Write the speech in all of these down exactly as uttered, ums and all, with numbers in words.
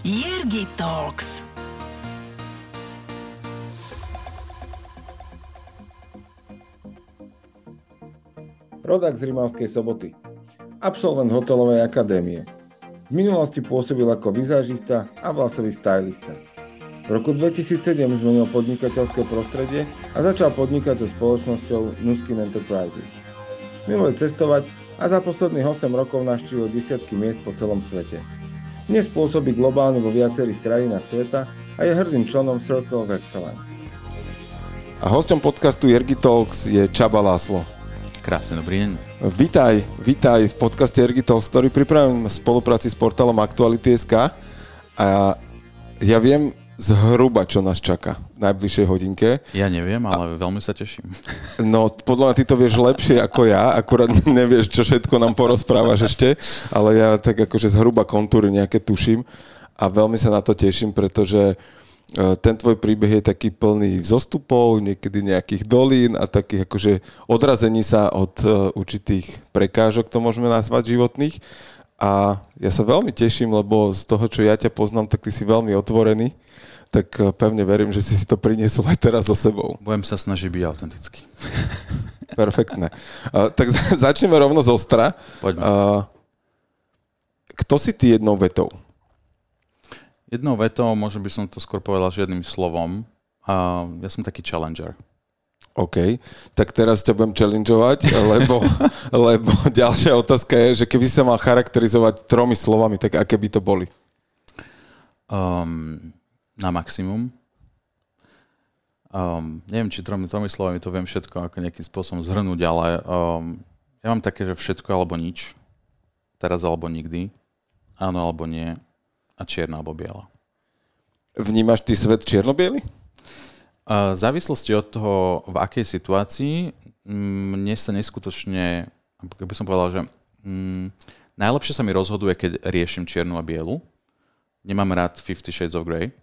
Ergi Talks. Rodák z Rimavskej Soboty. Absolvent hotelovej akadémie. V minulosti pôsobil ako vizážista a vlasový stylista. V roku dvetisícsedem zmenil podnikateľské prostredie a začal podnikať so spoločnosťou Nuskin Enterprises. Miluje cestovať a za posledných osem rokov navštívil desiatky miest po celom svete. Dnes pôsobí globálne vo viacerých krajinách sveta a je hrdým členom Circle of Excellence. A hosťom podcastu Ergi Talks je Csaba Laszlo. Krásne, dobrý deň. Vítaj, vítaj v podcaste Ergi Talks, ktorý pripravím v spolupráci s portálom Aktuality bodka es ká. A ja viem zhruba, čo nás čaká v najbližšej hodinke. Ja neviem, ale a... veľmi sa teším. No, podľa mňa ty to vieš lepšie ako ja, akurát nevieš, čo všetko nám porozprávaš ešte, ale ja tak akože zhruba kontúry nejaké tuším a veľmi sa na to teším, pretože ten tvoj príbeh je taký plný vzostupov, niekedy nejakých dolín a takých akože odrazení sa od určitých prekážok, to môžeme nazvať životných. A ja sa veľmi teším, lebo z toho, čo ja ťa poznám, tak ty si veľmi otvorený. Tak pevne verím, že si si to priniesol aj teraz so sebou. Budem sa snažiť byť autentický. Perfektné. Uh, tak začneme rovno z ostra. Poďme. Uh, kto si ty jednou vetou? Jednou vetou, možno by som to skôr povedal, že jedným slovom. Uh, ja som taký challenger. OK, tak teraz ťa budem challengeovať, lebo, lebo ďalšia otázka je, že keby sa mal charakterizovať tromi slovami, tak aké by to boli? Um, na maximum. Um, neviem, či tromi, tromi slovami to viem všetko ako nejakým spôsobom zhrnúť, ale um, ja mám také, že všetko alebo nič, teraz alebo nikdy, áno alebo nie a čierna alebo biela. Vnímaš ty svet čierno-biely? V závislosti od toho, v akej situácii, mne sa neskutočne, keby som povedal, že mm, najlepšie sa mi rozhoduje, keď riešim čiernu a bielu. Nemám rád Fifty Shades of Grey,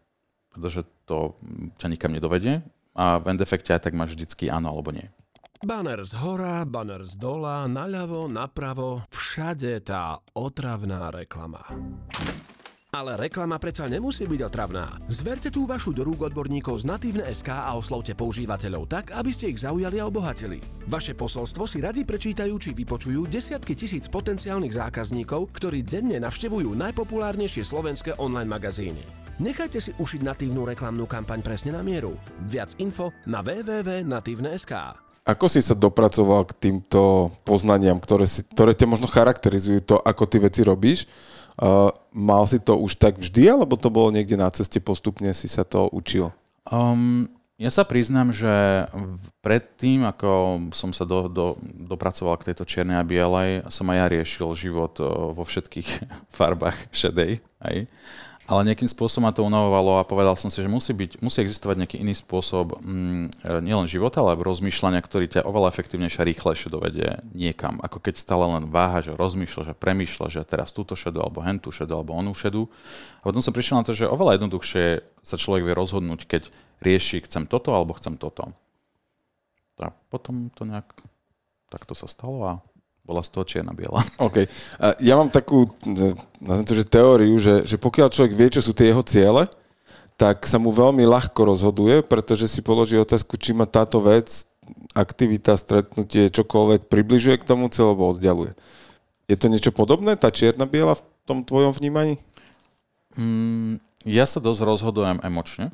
pretože to ťa nikam nedovedie a v end efekte aj tak máš vždycky áno alebo nie. Banner z hora, banner z dola, naľavo, napravo, všade tá otravná reklama. Ale reklama predsa nemusí byť otravná. Zverte tú vašu do rúk odborníkov z Natívne bodka es ká a oslovte používateľov tak, aby ste ich zaujali a obohatili. Vaše posolstvo si radi prečítajú či vypočujú desiatky tisíc potenciálnych zákazníkov, ktorí denne navštevujú najpopulárnejšie slovenské online magazíny. Nechajte si ušiť natívnu reklamnú kampaň presne na mieru. Viac info na w w w bodka natívne bodka es ká. Ako si sa dopracoval k týmto poznaniam, ktoré, si, ktoré te možno charakterizujú to, ako ty veci robíš? Uh, mal si to už tak vždy, alebo to bolo niekde na ceste, postupne si sa to učil? Um, ja sa priznám, že predtým, ako som sa do, do, dopracoval k tejto čiernej a bielej, som aj ja riešil život uh, vo všetkých farbách šedej. Aj. Ale nejakým spôsobom ma to unavovalo a povedal som si, že musí, byť, musí existovať nejaký iný spôsob m, nielen života, ale rozmýšľania, ktorý ťa oveľa efektívnejšie a rýchlejšie dovedie niekam. Ako keď stále len váhaš, že rozmýšľaš, že premýšľaš, že teraz túto šedu, alebo hentu šedu, alebo onú šedu. A potom som prišiel na to, že oveľa jednoduchšie sa človek vie rozhodnúť, keď rieši, chcem toto, alebo chcem toto. A potom to nejak takto sa stalo a... bola z toho čierna biela. OK. Ja mám takú, nazviem to, že teóriu, že, že pokiaľ človek vie, čo sú tie jeho ciele, tak sa mu veľmi ľahko rozhoduje, pretože si položí otázku, či ma táto vec, aktivita, stretnutie, čokoľvek približuje k tomu cieľu alebo oddialuje. Je to niečo podobné, tá čierna biela v tom tvojom vnímaní? Mm, ja sa dosť rozhodujem emočne.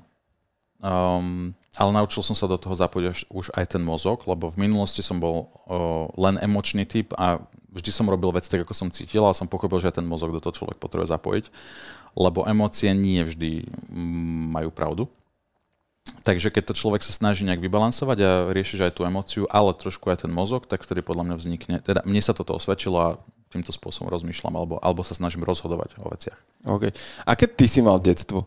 Um, ale naučil som sa do toho zapojiť už aj ten mozog, lebo v minulosti som bol uh, len emočný typ a vždy som robil vec tak, ako som cítil, ale som pochopil, že ten mozog do toho človek potrebuje zapojiť, lebo emócie nie vždy majú pravdu. Takže keď to človek sa snaží nejak vybalansovať a riešiš aj tú emóciu, ale trošku aj ten mozog, tak vtedy podľa mňa vznikne, teda mne sa toto osvedčilo a týmto spôsobom rozmýšľam alebo, alebo sa snažím rozhodovať o veciach. Okay. A keď ty si mal detstvo?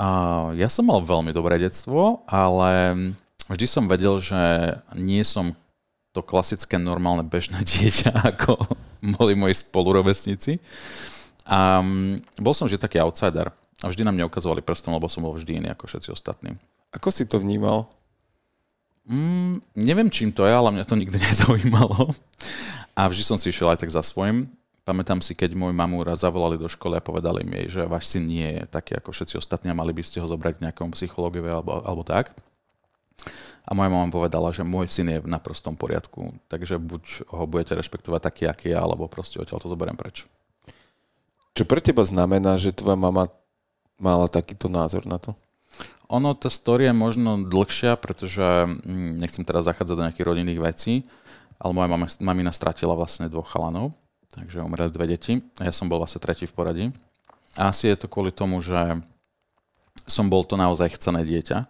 Uh, ja som mal veľmi dobré detstvo, ale vždy som vedel, že nie som to klasické normálne bežné dieťa, ako boli moji spolurovesníci. A um, bol som vždy taký outsider. A vždy na mňa ukazovali prstom, lebo som bol vždy iný ako všetci ostatní. Ako si to vnímal? Mm, neviem, čím to je, ale mňa to nikdy nezaujímalo. A vždy som si išiel aj tak za svojím. Pamätám si, keď môj mamu raz zavolali do školy a povedali mi, že váš syn nie je taký ako všetci ostatní a mali by ste ho zobrať v nejakom psychológovi alebo, alebo tak. A moja mama povedala, že môj syn je v naprostom poriadku, takže buď ho budete rešpektovať taký, aký je, alebo proste odtiaľ to zoberiem preč. Čo pre teba znamená, že tvoja mama mala takýto názor na to? Ono, tá story je možno dlhšia, pretože hm, nechcem teraz zachádzať do nejakých rodinných vecí, ale moja mama, mamina stratila vlastne dvoch chalanov. Takže umreli dve deti a ja som bol vlastne tretí v poradí. A asi je to kvôli tomu, že som bol to naozaj chcené dieťa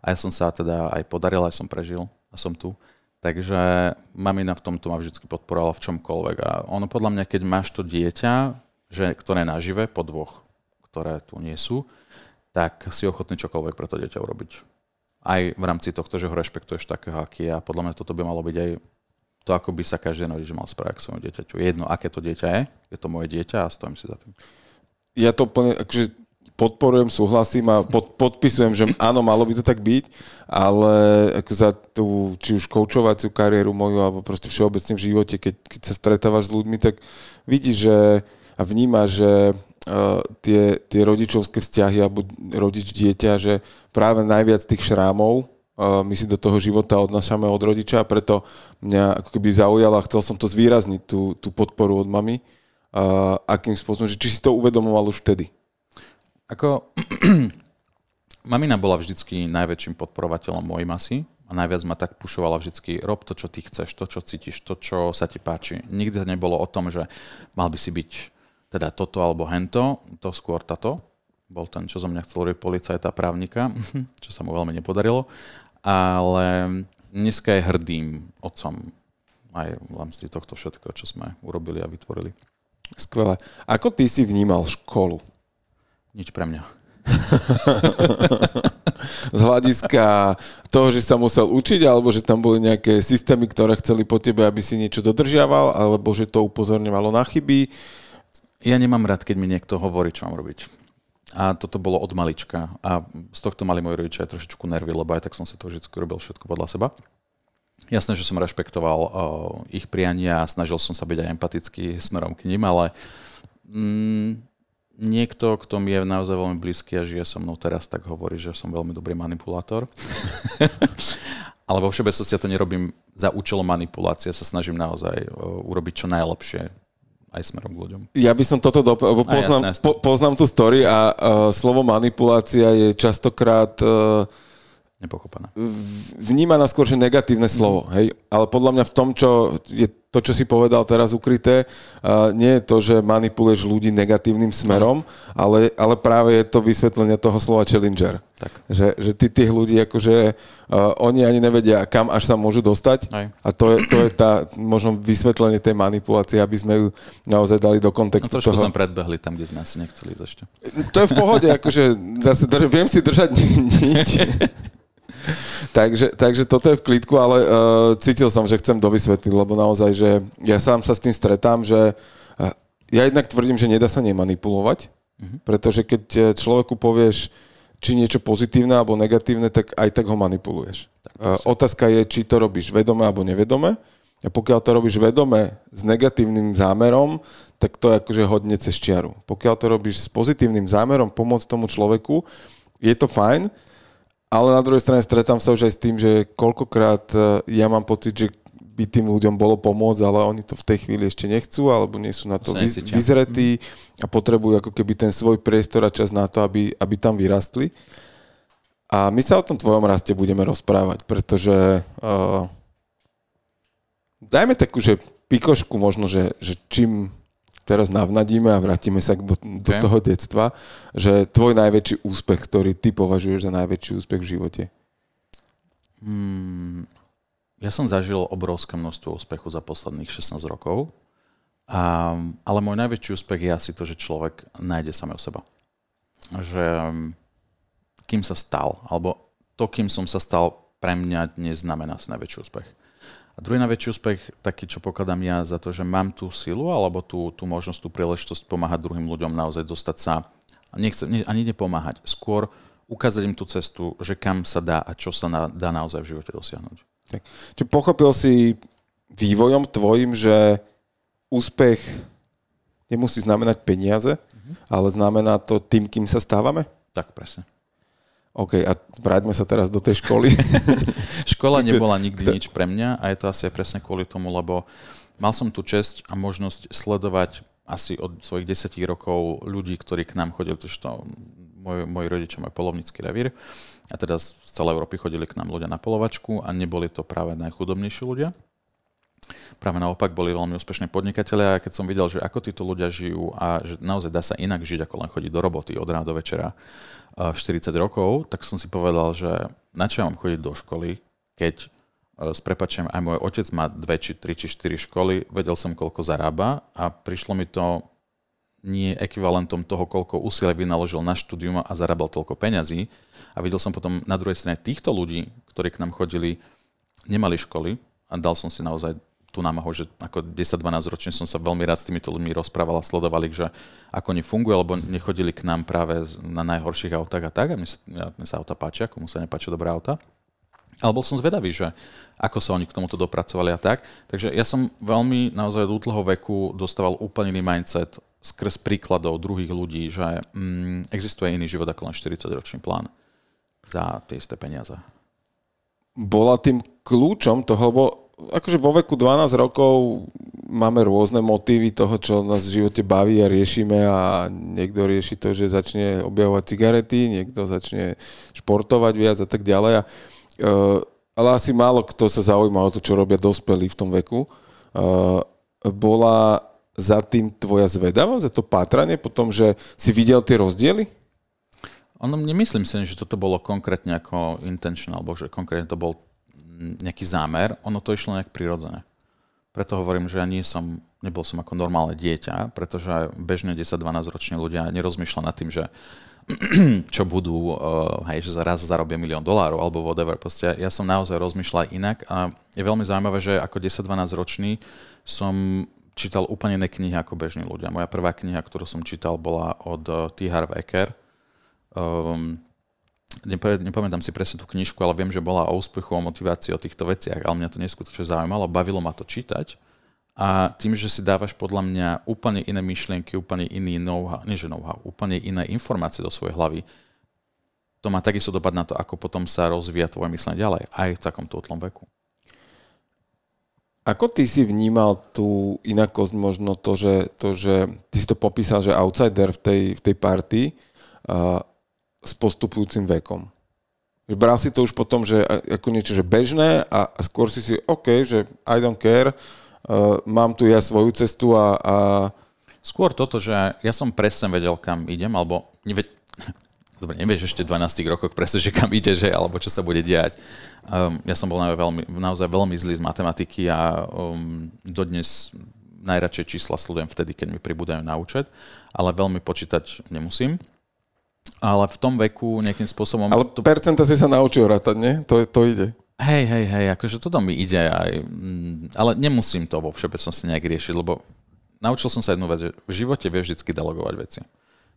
a ja som sa teda aj podaril, aj som prežil a som tu. Takže mamina v tomto ma vždy podporovala v čomkoľvek. A ono podľa mňa, keď máš to dieťa, že, ktoré je nažive, po dvoch, ktoré tu nie sú, tak si ochotný čokoľvek pre to dieťa urobiť. Aj v rámci tohto, že ho rešpektuješ takého, aký je. A podľa mňa toto by malo byť aj to, ako by sa každý rodič mal správať k svojmu dieťaťu. Jedno, aké to dieťa je, je to moje dieťa a stojím si za tým. Ja to plne, akože podporujem, súhlasím a pod, podpisujem, že áno, malo by to tak byť, ale ako za tú, či už koučovaciu kariéru moju, alebo proste všeobecne v živote, keď, keď sa stretávaš s ľuďmi, tak vidíš, že a vnímaš, že uh, tie, tie rodičovské vzťahy alebo rodič-dieťa, že práve najviac tých šrámov my si do toho života odnášame od rodiča a preto mňa ako keby zaujala a chcel som to zvýrazniť, tú, tú podporu od mami. Uh, akým spôsobom, že či si to uvedomoval už vtedy? Ako mamina bola vždycky najväčším podporovateľom mojim asi a najviac ma tak pušovala vždycky, rob to, čo ty chceš, to, čo cítiš, to, čo sa ti páči. Nikdy nebolo o tom, že mal by si byť teda toto alebo hento, to skôr táto. Bol ten, čo zo mňa chcel robiť policajta, právnika, čo sa mu veľmi nepodarilo. Ale dneska je hrdým otcom aj v rámci tohto všetko, čo sme urobili a vytvorili. Skvelé. Ako ty si vnímal školu? Nič pre mňa. Z hľadiska toho, že sa musel učiť, alebo že tam boli nejaké systémy, ktoré chceli po tebe, aby si niečo dodržiaval, alebo že to upozorňovalo na chyby? Ja nemám rád, keď mi niekto hovorí, čo mám robiť. A toto bolo od malička. A z tohto mali moji rodičia aj trošičku nervy, lebo aj tak som si to vždy robil všetko podľa seba. Jasné, že som rešpektoval uh, ich priania a snažil som sa byť aj empatický smerom k nim, ale mm, niekto, kto mi je naozaj veľmi blízky a žije so mnou teraz, tak hovorí, že som veľmi dobrý manipulátor. Ale vo všeobecnosti ja to nerobím za účelom manipulácie, sa snažím naozaj uh, urobiť čo najlepšie aj smerom k ľuďom. Ja by som toto do... Poznám, po, poznám tú story a uh, slovo manipulácia je častokrát uh, nepochopené. Vnímaná skôr, že negatívne slovo. Mm. Hej? Ale podľa mňa v tom, čo je to, čo si povedal teraz ukryté, uh, nie je to, že manipuluješ ľudí negatívnym smerom, ale, ale práve je to vysvetlenie toho slova challenger. Tak. Že, že ty tých ľudí, akože uh, oni ani nevedia, kam až sa môžu dostať. Aj. A to je, to je tá, možno vysvetlenie tej manipulácie, aby sme ju naozaj dali do kontextu no, toho. Trošku som predbehli tam, kde sme asi nechceli ísť. To je v pohode, akože zase drž- viem si držať nič. Takže, takže toto je v klidku, ale uh, cítil som, že chcem dovysvetliť, lebo naozaj, že ja sám sa s tým stretám, že uh, ja jednak tvrdím, že nedá sa nemanipulovať, mm-hmm. pretože keď človeku povieš, či niečo pozitívne alebo negatívne, tak aj tak ho manipuluješ. Tak, uh, otázka je, či to robíš vedome alebo nevedome. A pokiaľ to robíš vedome s negatívnym zámerom, tak to je akože hodne cez čiaru. Pokiaľ to robíš s pozitívnym zámerom pomôcť tomu človeku, je to fajn. Ale na druhej strane stretám sa už aj s tým, že koľkokrát ja mám pocit, že by tým ľuďom bolo pomôcť, ale oni to v tej chvíli ešte nechcú, alebo nie sú na to vyz- vyzretí a potrebujú ako keby ten svoj priestor a čas na to, aby, aby tam vyrastli. A my sa o tom tvojom raste budeme rozprávať, pretože uh, dajme takú, že pikošku možno, že, že čím teraz navnadíme a vrátime sa do, do okay. toho detstva, že tvoj najväčší úspech, ktorý ty považuješ za najväčší úspech v živote? Hmm, ja som zažil obrovské množstvo úspechu za posledných šestnásť rokov, a, ale môj najväčší úspech je asi to, že človek nájde samého seba. Že kým sa stal, alebo to, kým som sa stal, pre mňa dnes znamená najväčší úspech. A druhý najväčší úspech, taký, čo pokladám ja za to, že mám tú silu alebo tú, tú možnosť, tú príležitosť pomáhať druhým ľuďom naozaj dostať sa, nechcem, ne, ani nepomáhať, skôr ukázať im tú cestu, že kam sa dá a čo sa na, dá naozaj v živote dosiahnuť. Tak. Čiže pochopil si vývojom tvojim, že úspech nemusí znamenať peniaze, uh-huh. ale znamená to tým, kým sa stávame? Tak, presne. OK, a vráťme sa teraz do tej školy. Škola nebola nikdy nič pre mňa a je to asi presne kvôli tomu, lebo mal som tú česť a možnosť sledovať asi od svojich desetich rokov ľudí, ktorí k nám chodili, tož to moji, moji rodičia majú polovnícky revír a teda z celej Európy chodili k nám ľudia na polovačku a neboli to práve najchudobnejší ľudia. Práve naopak boli veľmi úspešní podnikatelia a keď som videl, že ako títo ľudia žijú a že naozaj dá sa inak žiť, ako len chodiť do roboty od rána do večera štyridsať rokov, tak som si povedal, že na čo ja mám chodiť do školy, keď s prepáčením aj môj otec má dve, či tri, či štyri školy, vedel som, koľko zarába a prišlo mi to nie ekvivalentom toho, koľko úsilia vynaložil na štúdium a zarábal toľko peňazí. A videl som potom na druhej strane týchto ľudí, ktorí k nám chodili, nemali školy a dal som si naozaj tú námahu, že ako desať dvanásť ročne som sa veľmi rád s týmito ľuďmi rozprával a sledovali, že ako oni fungujú, alebo nechodili k nám práve na najhorších autách a tak. A mne sa, mne sa auta páčia, komu sa nepáčia dobrá auta. Ale bol som zvedavý, že ako sa oni k tomuto dopracovali a tak. Takže ja som veľmi naozaj do útleho veku dostával úplne iný mindset skrz príkladov druhých ľudí, že mm, existuje iný život ako len štyridsaťročný plán za tie isté peniaze. Bola tým kľúčom toho, bo akože vo veku dvanásť rokov máme rôzne motívy toho, čo nás v živote baví a riešime a niekto rieši to, že začne objavovať cigarety, niekto začne športovať viac a tak ďalej. A, uh, ale asi málo kto sa zaujíma o to, čo robia dospelí v tom veku. Uh, bola za tým tvoja zvedavosť, za to pátranie, potom, že si videl tie rozdiely? Ono, nemyslím si, že toto bolo konkrétne ako intentional, alebo že konkrétne to bol nejaký zámer, ono to išlo nejak prirodzene. Preto hovorím, že ja nie som, nebol som ako normálne dieťa, pretože bežne desať dvanásť roční ľudia nerozmýšľa nad tým, že čo budú, hej, že raz zarobia milión dolárov alebo whatever. Proste ja som naozaj rozmýšľal inak a je veľmi zaujímavé, že ako desať dvanásť ročný som čítal úplne iné knihy ako bežní ľudia. Moja prvá kniha, ktorú som čítal, bola od T. Harv Eker. Um, Nepamätám si presne tú knižku, ale viem, že bola o úspechu, o motivácii, o týchto veciach, ale mňa to neskutočne zaujímalo, bavilo ma to čítať a tým, že si dávaš podľa mňa úplne iné myšlienky, úplne iný know-how, nie že know-how, úplne iné informácie do svojej hlavy, to má takisto dopad na to, ako potom sa rozvíja tvoje myslenie ďalej, aj v takomto útlom veku. Ako ty si vnímal tú inakosť, možno to, že, to, že ty si to popísal, že outsider v tej, v tej partii, uh, s postupujúcim vekom. Bral si to už potom, že ako niečo že bežné a skôr si si, OK, že I don't care, uh, mám tu ja svoju cestu a, a... Skôr toto, že ja som presne vedel, kam idem, alebo nevie... Dobre, nevieš ešte v dvanástich rokoch presne, že kam ide, že, alebo čo sa bude diať. Um, ja som bol naozaj veľmi, naozaj veľmi zlý z matematiky a um, dodnes najradšej čísla sledujem vtedy, keď mi pribúdajú na účet, ale veľmi počítať nemusím. Ale v tom veku nejakým spôsobom... Ale to... percenta si sa naučil rátať, nie? To, to ide. Hej, hej, hej, akože toto mi ide aj... Ale nemusím to vo všeobecnosti nejak riešiť, lebo naučil som sa jednu vec, že v živote vieš vždycky delegovať veci.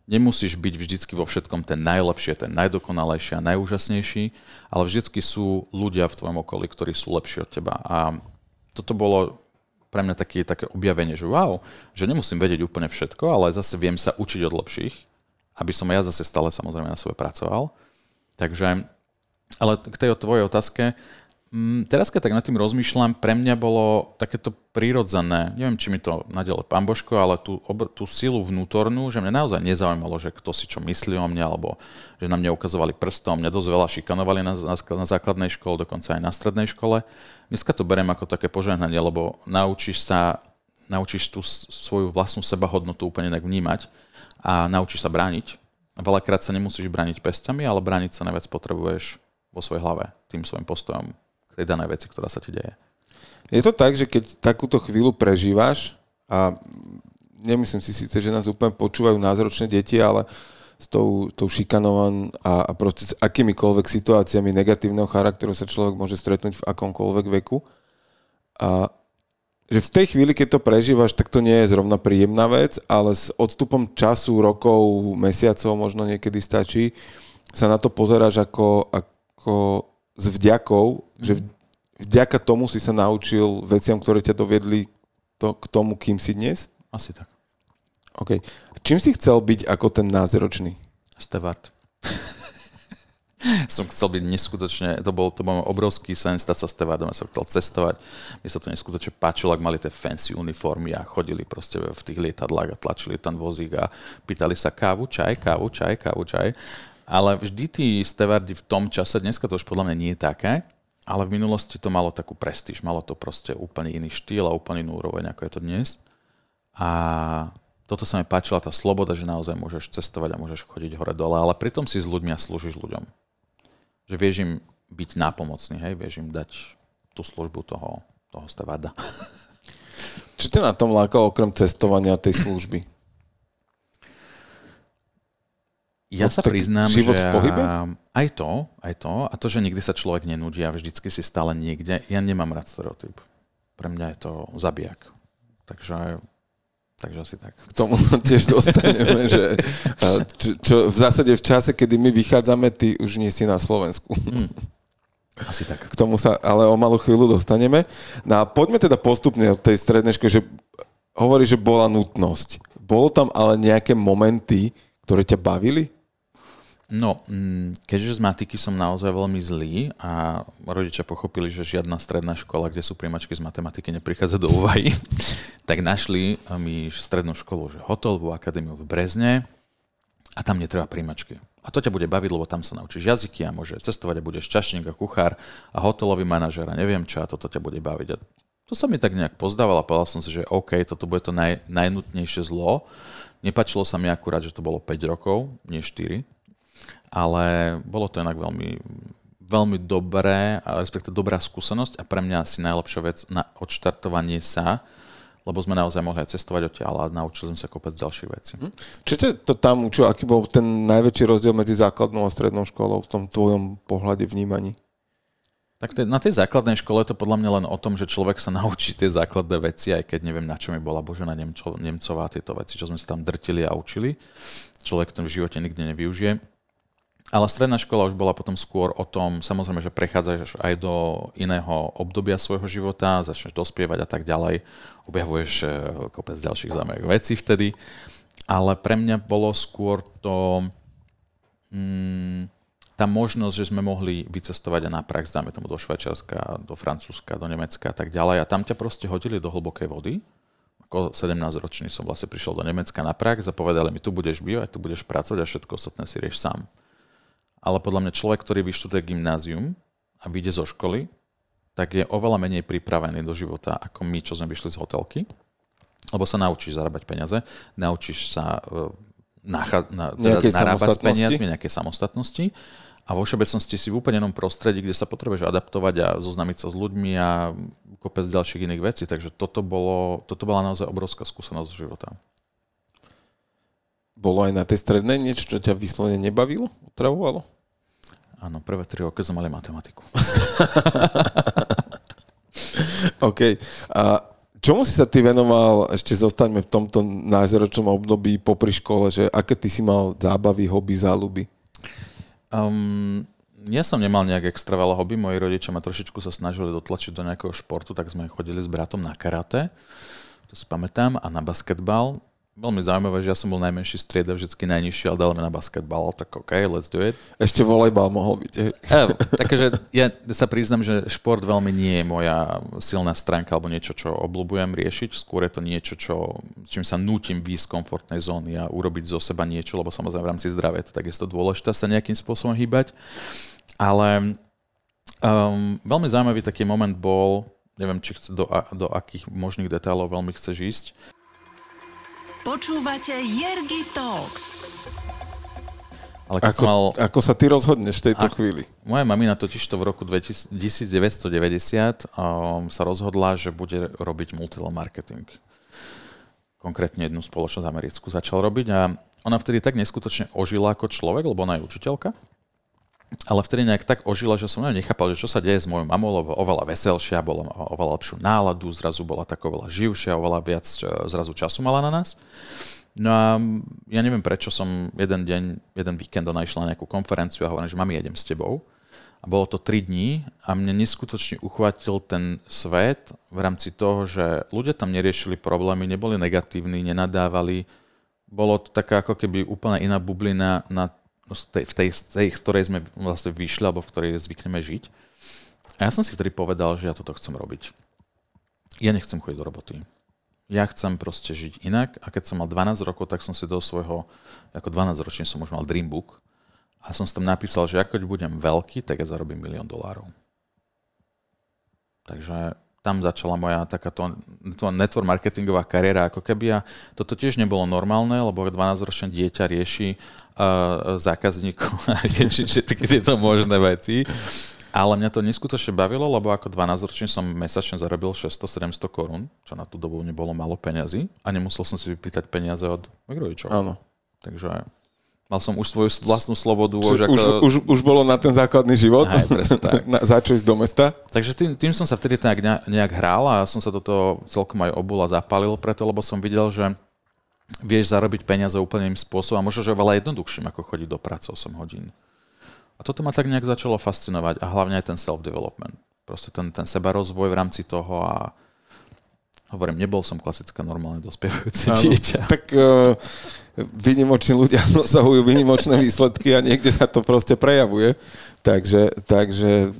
Nemusíš byť vždycky vo všetkom ten najlepšie, ten najdokonalejší a najúžasnejší, ale vždycky sú ľudia v tvojom okolí, ktorí sú lepší od teba. A toto bolo pre mňa také, také objavenie, že wow, že nemusím vedieť úplne všetko, ale zase viem sa učiť od lepších, aby som ja zase stále samozrejme na sebe pracoval. Takže, ale k tej tvojej otázke, teraz keď tak nad tým rozmýšľam, pre mňa bolo takéto prirodzené, neviem, či mi to nadiel pán Božko, ale tú, tú silu vnútornú, že mňa naozaj nezaujímalo, že kto si čo myslí o mne, alebo že na mňa ukazovali prstom, mňa dosť veľa šikanovali na, na, na základnej škole, dokonca aj na strednej škole. Dneska to beriem ako také požehnanie, lebo naučíš sa, naučíš tú svoju vlastnú sebahodnotu úplne tak vnímať a naučíš sa brániť. Veľakrát sa nemusíš brániť pestami, ale brániť sa najviac potrebuješ vo svojej hlave, tým svojim postojom k tej danej veci, ktorá sa ti deje. Je to tak, že keď takúto chvíľu prežívaš, a nemyslím si síce, že nás úplne počúvajú názročné deti, ale s tou, tou šikanovan a, a proste s akýmikoľvek situáciami negatívneho charakteru sa človek môže stretnúť v akomkoľvek veku, a že v tej chvíli, keď to prežívaš, tak to nie je zrovna príjemná vec, ale s odstupom času, rokov, mesiacov možno niekedy stačí, sa na to pozeráš ako, ako s vďakou, že vďaka tomu si sa naučil veciam, ktoré ťa doviedli to, k tomu, kým si dnes? Asi tak. OK. Čím si chcel byť ako ten názoročný? Stevard. Som chcel byť neskutočne, to bol, to bol obrovský sen stať sa stevardom, ja som chcel cestovať, mi sa to neskutočne páčilo, ak mali tie fancy uniformy a chodili proste v tých lietadlách a tlačili ten vozík a pýtali sa kávu, čaj, kávu, čaj, kávu, čaj. Ale vždy tí stevardi v tom čase, dneska to už podľa mňa nie je také, ale v minulosti to malo takú prestíž, malo to proste úplne iný štýl a úplne inú úroveň, ako je to dnes. A toto sa mi páčila tá sloboda, že naozaj môžeš cestovať a môžeš chodiť hore-dole, ale pritom si s ľuďmi a slúžiš ľuďom. Že vieš im byť nápomocný, hej? Vieš im dať tú službu toho, toho stevada. Čo ťa na tom lákalo, okrem cestovania tej služby? Ja sa priznám, že aj to, aj to, a to, že nikdy sa človek nenudí a vždycky si stále niekde, ja nemám rád stereotyp. Pre mňa je to zabijak. Takže... Takže asi tak. K tomu sa tiež dostaneme, že čo, čo v zásade v čase, kedy my vychádzame, ty už nie si na Slovensku. Mm. Asi tak. K tomu sa ale o malú chvíľu dostaneme. No a poďme teda postupne od tej strednej školy, že hovorí, že bola nutnosť. Bolo tam ale nejaké momenty, ktoré ťa bavili? No, keďže z matiky som naozaj veľmi zlý a rodičia pochopili, že žiadna stredná škola, kde sú prijímačky z matematiky, neprichádza do úvahy, tak našli mi strednú školu, že hotelovú akadémiu v Brezne a tam netreba prijímačky. A to ťa bude baviť, lebo tam sa naučíš jazyky a môže cestovať a budeš čašník a kuchár a hotelový manažer a neviem čo a toto ťa bude baviť. A to sa mi tak nejak pozdával a povedal som si, že OK, toto bude to naj, najnutnejšie zlo. Nepačilo sa mi akurát, že to bolo päť rokov, nie štyri. Ale bolo to inak veľmi, veľmi dobré, respektive dobrá skúsenosť a pre mňa asi najlepšia vec na odštartovanie sa, lebo sme naozaj mohli aj cestovať odtiaľ a naučili sme sa kopec ďalších vecí. Čo ťa to tam učilo? Aký bol ten najväčší rozdiel medzi základnou a strednou školou v tom tvojom pohľade vnímaní? Tak te, na tej základnej škole je to podľa mňa len o tom, že človek sa naučí tie základné veci, aj keď neviem, na čo mi bola Božena Nemco, Nemcová, tieto veci, čo sme sa tam drtili a učili. Človek v tom živote nikdy nevyužije. Ale stredná škola už bola potom skôr o tom, samozrejme, že prechádzaš aj do iného obdobia svojho života, začneš dospievať a tak ďalej, objavuješ kopec ďalších zaujímavých vecí vtedy, ale pre mňa bolo skôr to mm, tá možnosť, že sme mohli vycestovať a na prax, dáme tomu do Švajčiarska, do Francúzska, do Nemecka a tak ďalej a tam ťa proste hodili do hlbokej vody. Ako sedemnásťročný som vlastne prišiel do Nemecka na prax a povedali mi, tu budeš bývať, tu budeš pracovať a všetko ostatné si rieš sám. Ale podľa mňa človek, ktorý vyštuduje gymnázium a vyjde zo školy, tak je oveľa menej pripravený do života ako my, čo sme vyšli z hotelky. Lebo sa naučíš zarábať peniaze, naučíš sa uh, nacha- na, teda narábať s peniazmi, nejakej samostatnosti a vo všeobecnosti si v úplne inom prostredí, kde sa potrebuješ adaptovať a zoznamiť sa s ľuďmi a kopec ďalších iných vecí. Takže toto, bolo, toto bola naozaj obrovská skúsenosť z života. Bolo aj na tej strednej niečo, čo ťa vyslovene nebavilo, otravovalo? Áno, prvé tri roky sme mali matematiku. OK. A čomu si sa ty venoval, ešte zostaňme v tomto názeročnom období popri škole, že aké ty si mal zábavy, hobby, záľuby? Um, ja som nemal nejak extra veľa hobby. Moji rodičia ma trošičku sa snažili dotlačiť do nejakého športu, tak sme chodili s bratom na karate, to si pamätám, a na basketbal. Veľmi zaujímavé, že ja som bol najmenší strieda, vždycky najnižší, ale dali ma na basketbal, tak OK, let's do it. Ešte volejbal mohol byť. E, takže ja sa priznám, že šport veľmi nie je moja silná stránka alebo niečo, čo obľúbujem riešiť. Skôr je to niečo, čo, s čím sa nútim výjsť z komfortnej zóny a urobiť zo seba niečo, lebo samozrejme v rámci zdravia je to takisto dôležité sa nejakým spôsobom hýbať. Ale um, veľmi zaujímavý taký moment bol, neviem, či chce, do, do akých možných detailov veľmi chceš ísť. Počúvate Ergi Talks. Ale ako, mal, ako sa ty rozhodneš v tejto ako, chvíli? Moja mamina totižto v roku devätnásťstodeväťdesiat um, sa rozhodla, že bude robiť multilevel marketing. Konkrétne jednu spoločnosť americkú začal robiť a ona vtedy tak neskutočne ožila ako človek, lebo ona je učiteľka. Ale vtedy nejak tak ožila, že som nechápal, že čo sa deje s mojou mamou, lebo oveľa veselšia, bola oveľa lepšiu náladu, zrazu bola tak oveľa živšia, oveľa viac zrazu času mala na nás. No a ja neviem, prečo som jeden deň, jeden víkend ona išla na nejakú konferenciu a hovorím, že mami, jedem s tebou. A bolo to tri dní a mne neskutočne uchvátil ten svet v rámci toho, že ľudia tam neriešili problémy, neboli negatívni, nenadávali, bolo to taká ako keby úplne iná bublina na, z, tej, v tej, z, tej, z ktorej sme vlastne vyšli alebo v ktorej zvykneme žiť. A ja som si vtedy povedal, že ja toto chcem robiť. Ja nechcem chodiť do roboty. Ja chcem proste žiť inak a keď som mal dvanásť rokov, tak som si do svojho, ako dvanásťročný som už mal dreambook a som si tam napísal, že ako budem veľký, tak ja zarobím milión dolárov. Takže tam začala moja takáto network marketingová kariéra, ako keby. A toto tiež nebolo normálne, lebo dvanásťročné dieťa rieši uh, zákazníkov a rieši všetky tieto možné veci. Ale mňa to neskutočne bavilo, lebo ako dvanásťročný som mesačne zarobil šesťsto sedemsto korún, čo na tú dobu nebolo málo peňazí a nemusel som si vypýtať peniaze od rodičov. Áno. Takže mal som už svoju vlastnú slobodu. Už, už, ako... už, už bolo na ten základný život. Aj, presne tak. Začo ísť do mesta. Takže tým, tým som sa vtedy nejak, nejak hral a ja som sa toto celkom aj obul a zapálil preto, lebo som videl, že vieš zarobiť peniaze úplne iným spôsobom a možno, že veľa jednoduchším, ako chodiť do práce osem hodín. A toto ma tak nejak začalo fascinovať a hlavne aj ten self-development. Proste ten, ten sebarozvoj v rámci toho a hovorím, nebol som klasická normálne dospievajúce dieťa. No, tak uh, výnimoční ľudia dosahujú výnimočné výsledky a niekde sa to proste prejavuje. Takže, takže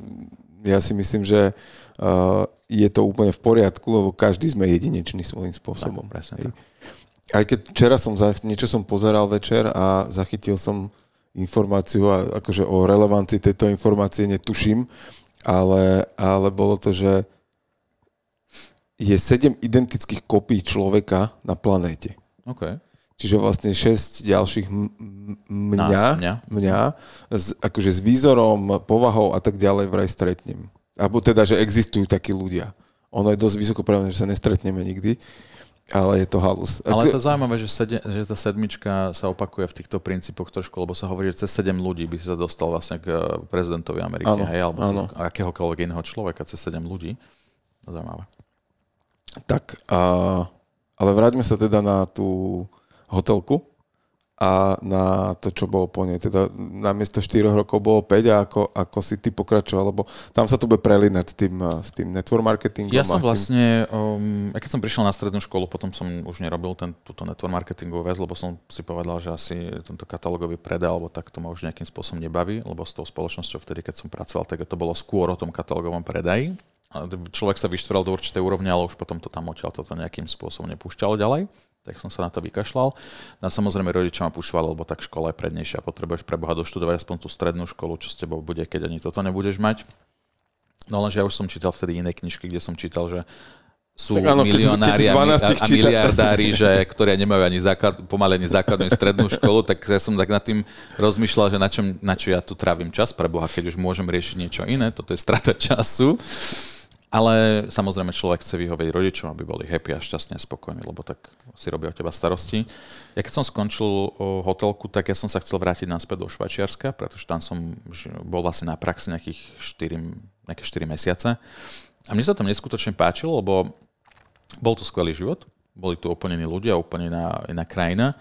ja si myslím, že uh, je to úplne v poriadku, lebo každý sme jedinečný svojím spôsobom. Tak, presne, tak. Aj keď včera som za, niečo som pozeral večer a zachytil som informáciu a akože o relevancii tejto informácie netuším, ale, ale bolo to, že je sedem identických kopií človeka na planéte. Okay. Čiže vlastne šesť ďalších m- m- mňa, Nás, mňa. mňa s, akože s výzorom, povahou a tak ďalej vraj stretnem. Alebo teda, že existujú takí ľudia. Ono je dosť vysoko pravdepodobné, že sa nestretneme nikdy. Ale je to halus. Ale to je zaujímavé, že, sedem, že tá sedmička sa opakuje v týchto princípoch trošku, lebo sa hovorí, že cez sedem ľudí by si sa dostal vlastne k prezidentovi Ameriky, áno, hej, alebo áno. Akéhokoľvek iného človeka, cez sedem ľudí. Zaujímavé. Tak, a, ale vráťme sa teda na tú hotelku a na to, čo bolo po nej. Teda namiesto štyroch rokov bolo päť a ako, ako si ty pokračoval, lebo tam sa to bude prelinať s tým, s tým network marketingom. Ja som vlastne, um, keď som prišiel na strednú školu, potom som už nerobil ten, túto network marketingovú vec, lebo som si povedal, že asi tento katalógový predaj, alebo tak to ma už nejakým spôsobom nebaví, lebo s tou spoločnosťou vtedy, keď som pracoval, tak to bolo skôr o tom katalógovom predaji. Človek sa vyštvrel do určitej úrovne, ale už potom to tam odtiaľ toto nejakým spôsobom nepúšťalo ďalej. Tak som sa na to vykašľal. No samozrejme rodičia ma pušovali, lebo tak škola je prednejšia. Potrebuješ preboha doštudovať aspoň tú strednú školu, čo s tebou bude, keď ani toto nebudeš mať. No lenže ja už som čítal vtedy iné knižky, kde som čítal, že sú áno, milionári a, a miliardári, že, ktorí nemajú ani základ, pomaly ani základnú strednú školu, tak ja som tak nad tým rozmýšľal, že na, čom, na čo ja tu trávim čas, preboha, keď už môžem riešiť niečo iné, toto je strata času. Ale samozrejme človek chce vyhovieť rodičom, aby boli happy a šťastne spokojní, lebo tak si robia o teba starosti. Ja keď som skončil hotelku, tak ja som sa chcel vrátiť naspäť do Švajčiarska, pretože tam som bol vlastne na praxi nejakých štyri, nejaké štyri mesiace. A mne sa tam neskutočne páčilo, lebo bol to skvelý život, boli tu úplne iní ľudia, úplne iná, iná krajina.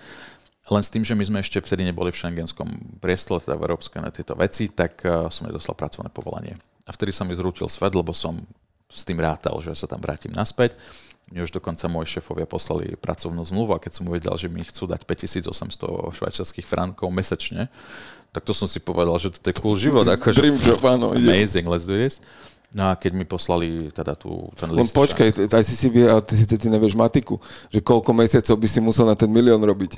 Len s tým, že my sme ešte vtedy neboli v šengenskom priestore, teda v Európskej na tieto veci, tak som nedostal pracovné povolanie. A vtedy sa mi zrútil svet, lebo som s tým rátal, že sa tam vrátim naspäť. Mne už dokonca moji šéfovia poslali pracovnú zmluvu a keď som uvedel, že mi chcú dať päťtisícosemsto švajčiarskych frankov mesačne, tak to som si povedal, že to je cool život. Akože dream job, áno. Amazing, let's do this. No a keď mi poslali teda tú, ten list... Len počkaj, aj si si vyhral, ty síce ty nevieš matiku, že koľko mesiacov by si musel na ten milión robiť.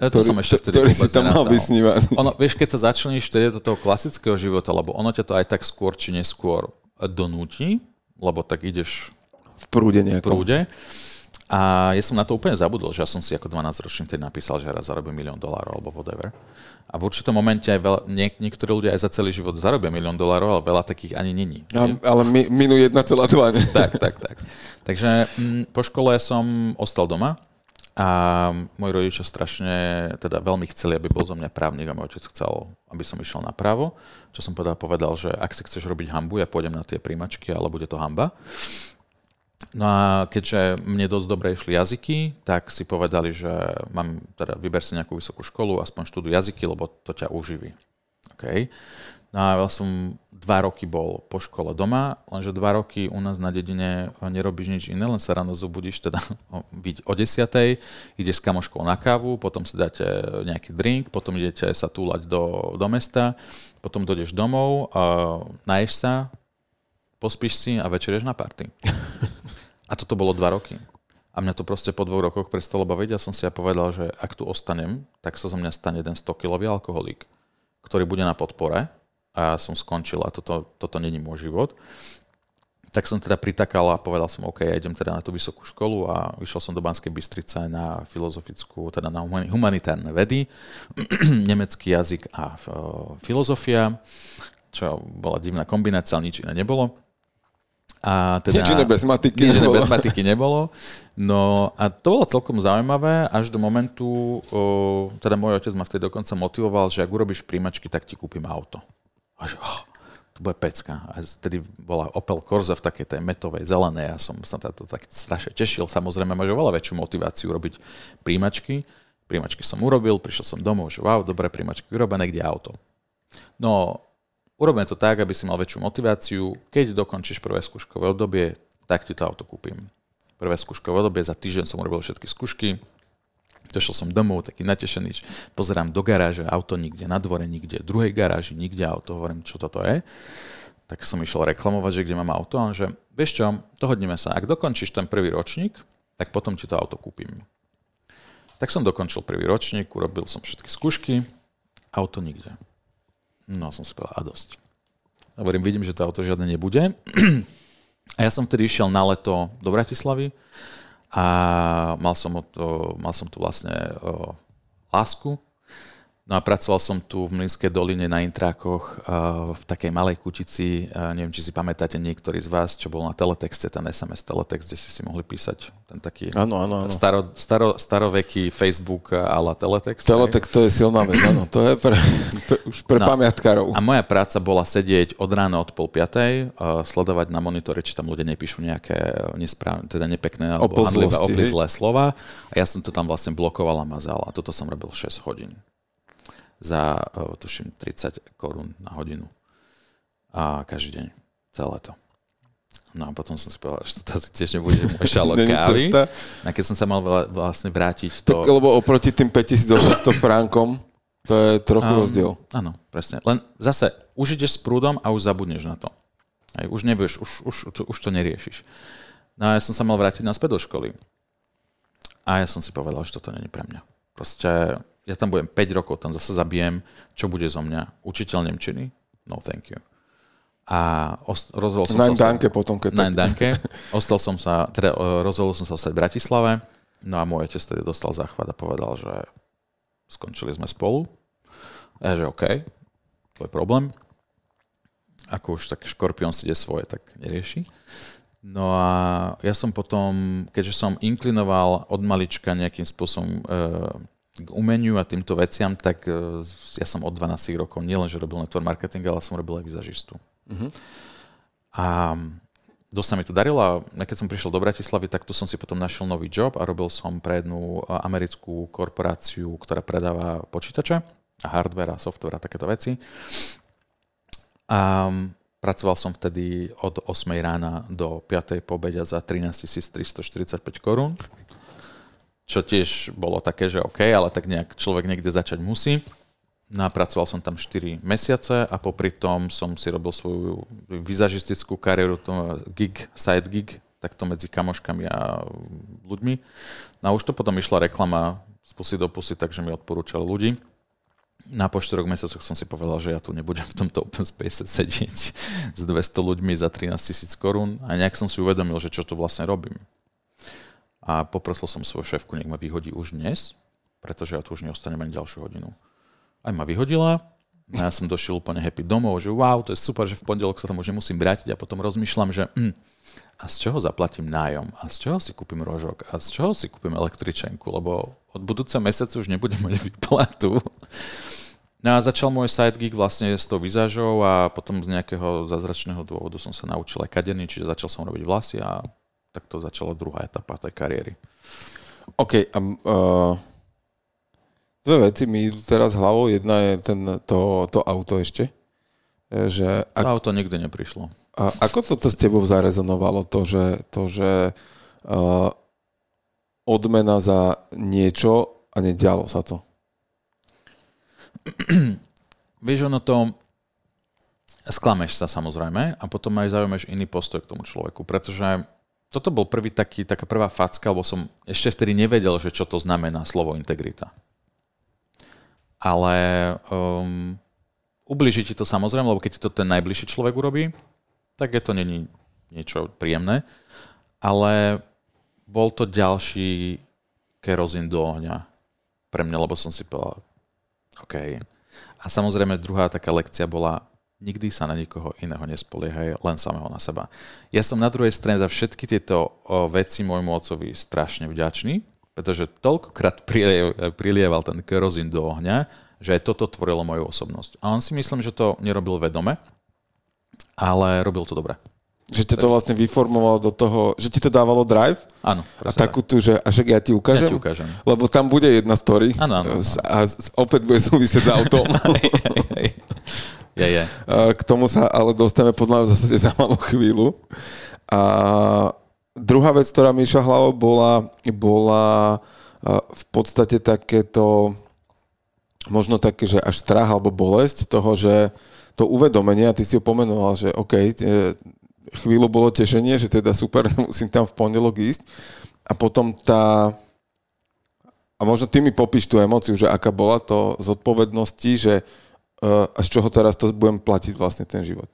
To ktorý, som ešte vtedy ktorý si tam mal vysnívaný. Ono, vieš, keď sa začneš vtedy do toho klasického života, lebo ono ťa to aj tak skôr či neskôr donúti, lebo tak ideš v prúde nejakom. V prúde. A ja som na to úplne zabudol, že ja som si ako dvanásťročný vtedy napísal, že raz zarobím milión dolárov alebo whatever. A v určitom momente aj veľa, niek- niektorí ľudia aj za celý život zarobia milión dolárov, ale veľa takých ani není. No, ale mi, minú jeden celá dva. Tak, tak, tak. Takže m, po škole som ostal doma a moji rodičia strašne, teda veľmi chceli, aby bol zo mňa právnik a môj otec chcel, aby som išiel na právo. Čo som povedal, povedal, že ak si chceš robiť hanbu, ja pôjdem na tie príjmačky, ale bude to hanba. No a keďže mne dosť dobre išli jazyky, tak si povedali, že mám, teda vyber si nejakú vysokú školu, aspoň štúduj jazyky, lebo to ťa uživí. OK. No a som dva roky bol po škole doma, lenže dva roky u nás na dedine nerobíš nič iné, len sa ráno zobudíš, teda byť o desiatej, ideš s kamoškou na kávu, potom si dáte nejaký drink, potom idete sa túlať do, do mesta, potom dojdeš domov, naješ sa, pospíš si a večereš na party. A toto bolo dva roky. A mňa to proste po dvoch rokoch prestalo baviť a som si ja povedal, že ak tu ostanem, tak sa zo mňa stane jeden stokilový alkoholík, ktorý bude na podpore. A som skončil a toto, toto není môj život. Tak som teda pritakal a povedal som, OK, ja idem teda na tú vysokú školu a išiel som do Banskej Bystrice na filozofickú, teda na humanitárne vedy, nemecký jazyk a filozofia, čo bola divná kombinácia, ale nič iné nebolo. A teda, nič iné bez matiky nič nebolo. Bez matiky nebolo. No a to bolo celkom zaujímavé, až do momentu, o, teda môj otec ma vtedy dokonca motivoval, že ak urobíš príjmačky, tak ti kúpim auto. A že, oh, to bude pecka. A vtedy bola Opel Corsa v takej tej metovej zelenej. Ja som sa to tak strašne tešil. Samozrejme, máš oveľa väčšiu motiváciu robiť príjmačky. Príjmačky som urobil, prišiel som domov, že wow, dobré príjmačky urobené, kde auto. No, urobím to tak, aby si mal väčšiu motiváciu. Keď dokončíš prvé skúškové obdobie, tak ti to auto kúpim. Prvé skúškové obdobie, za týždeň som urobil všetky skúšky. Došiel som domov, taký natešený, pozerám do garáže, auto nikde, na dvore nikde, druhej garáži nikde auto, hovorím, čo toto je. Tak som išiel reklamovať, že kde mám auto, ale že vieš čo, dohodneme sa, ak dokončíš ten prvý ročník, tak potom ti to auto kúpim. Tak som dokončil prvý ročník, urobil som všetky skúšky, auto nikde. No som si povedal, a dosť. Hovorím, vidím, že to auto žiadne nebude. A ja som vtedy išiel na leto do Bratislavy, a mal som, to, mal som tu vlastne o, lásku. No a pracoval som tu v Mlynskej doline na Intrákoch o, v takej malej kutici. O, neviem, či si pamätáte niektorí z vás, čo bol na teletexte, ten es em es teletext, kde si si mohli písať ten taký ano, ano, ano. Staro, staro, staroveký Facebook a la teletext. Teletext, to je silná vec, áno. To je pre, pre, už pre no, pamätkárov. A moja práca bola sedieť od rána od pol piatej, uh, sledovať na monitore, či tam ľudia nepíšu nejaké nesprávne, teda nepekné alebo handlivé, oplizlé slova. A ja som to tam vlastne blokoval a mazal. A toto som robil šesť hodín. Za, tuším, tridsať korún na hodinu. A každý deň. Celé to. No a potom som si povedal, že to tiež nebude môj šalok kávy. A keď som sa mal vlastne vrátiť do... Tak, lebo oproti tým päťtisícosemsto frankom, to je trochu um, rozdiel. Áno, presne. Len zase, už ideš s prúdom a už zabudneš na to. Aj, už nevieš, už, už, už, už to neriešiš. No a ja som sa mal vrátiť naspäť do školy. A ja som si povedal, že toto nie je pre mňa. Proste... Ja tam budem päť rokov, tam zase zabijem, čo bude zo mňa. Učiteľ nemčiny? No, thank you. A ost- rozhodol som sa... Danke potom, keď tak. Danke. Ostal som sa, teda rozhodol som sa ostať v Bratislave, no a môj otec tedy dostal záchvat a povedal, že skončili sme spolu. A ja, že OK, tvoj problém. Ako už tak škorpión si ide svoje, tak nerieši. No a ja som potom, keďže som inklinoval od malička nejakým spôsobom... E- k umeniu a týmto veciam, tak ja som od dvanásť rokov nielenže robil network marketing, ale som robil aj vizažistu. Uh-huh. A dosť sa mi to darilo a keď som prišiel do Bratislavy, tak tu som si potom našiel nový job a robil som pre jednu americkú korporáciu, ktorá predáva počítače a hardware a software a takéto veci. A pracoval som vtedy od ôsmej rána do piatej po obede za trinásťtisíctristoštyridsaťpäť korún. Čo tiež bolo také, že OK, ale tak nejak človek niekde začať musí. No a pracoval som tam štyri mesiace a popri tom som si robil svoju vizažistickú kariéru, to gig, side gig, takto medzi kamoškami a ľuďmi. No a už to potom išla reklama z pusy do pusy, takže mi odporúčali ľudí. Na po štyroch mesiacoch som si povedal, že ja tu nebudem v tomto open space sedieť s dvesto ľuďmi za trinásťtisíc korún a nejak som si uvedomil, že čo tu vlastne robím. A poprosil som svoju šéfku, nech ma vyhodí už dnes, pretože ja tu už neostanem ani ďalšiu hodinu. Aj ma vyhodila, ja som došiel úplne happy domov, že wow, to je super, že v pondelok sa tam už nemusím vrátiť a potom rozmýšľam, že hm, a z čoho zaplatím nájom? A z čoho si kúpim rožok? A z čoho si kúpim električenku? Lebo od budúceho mesiaca už nebudem mať výplatu. No a začal môj side gig vlastne s tou vizážou a potom z nejakého zázračného dôvodu som sa naučil aj kaderný, čiže začal som robiť vlasy a tak to začala druhá etapa tej kariéry. OK. Um, uh, dve veci mi idú teraz hlavou. Jedna je ten, to, to auto ešte. Že ak... Auto nikdy neprišlo. A ako toto s tebou zarezonovalo? To, že, to, že uh, odmena za niečo a nedialo sa to? Vieš, ono to... Sklameš sa samozrejme a potom aj zaujímaš iný postoj k tomu človeku, pretože toto bol prvý taký, taká prvá facka, lebo som ešte vtedy nevedel, že čo to znamená slovo integrita. Ale um, ublíži ti to samozrejme, lebo keď ti to ten najbližší človek urobí, tak je to není niečo príjemné. Ale bol to ďalší kerozín do ohňa pre mňa, lebo som si povedal OK. A samozrejme druhá taká lekcia bola: nikdy sa na nikoho iného nespoliehaj, len samého na seba. Ja som na druhej strane za všetky tieto veci môjmu otcovi strašne vďačný, pretože toľkokrát prilieval ten kerozín do ohňa, že aj toto tvorilo moju osobnosť. A on si myslím, že to nerobil vedome, ale robil to dobre. Že ťa to vlastne vyformovalo do toho, že ti to dávalo drive? Áno. A takú tu, že až ja ti ukážem? Ja ti ukážem. Lebo tam bude jedna story. Áno, áno. A opäť bude súvisieť s autom. Hej, hej, hej. Je, je. K tomu sa ale dostaneme podľa mňa v zásade za malú chvíľu. A druhá vec, ktorá mi išla hlavou, bola, bola v podstate takéto, možno také, že až strach alebo bolesť toho, že to uvedomenie, a ty si ho pomenoval, že OK, chvíľu bolo tešenie, že teda super, musím tam v pondelok ísť. A potom tá, a možno ty mi popíš tú emóciu, že aká bola to zodpovednosti, že a z čoho teraz to budem platiť vlastne ten život?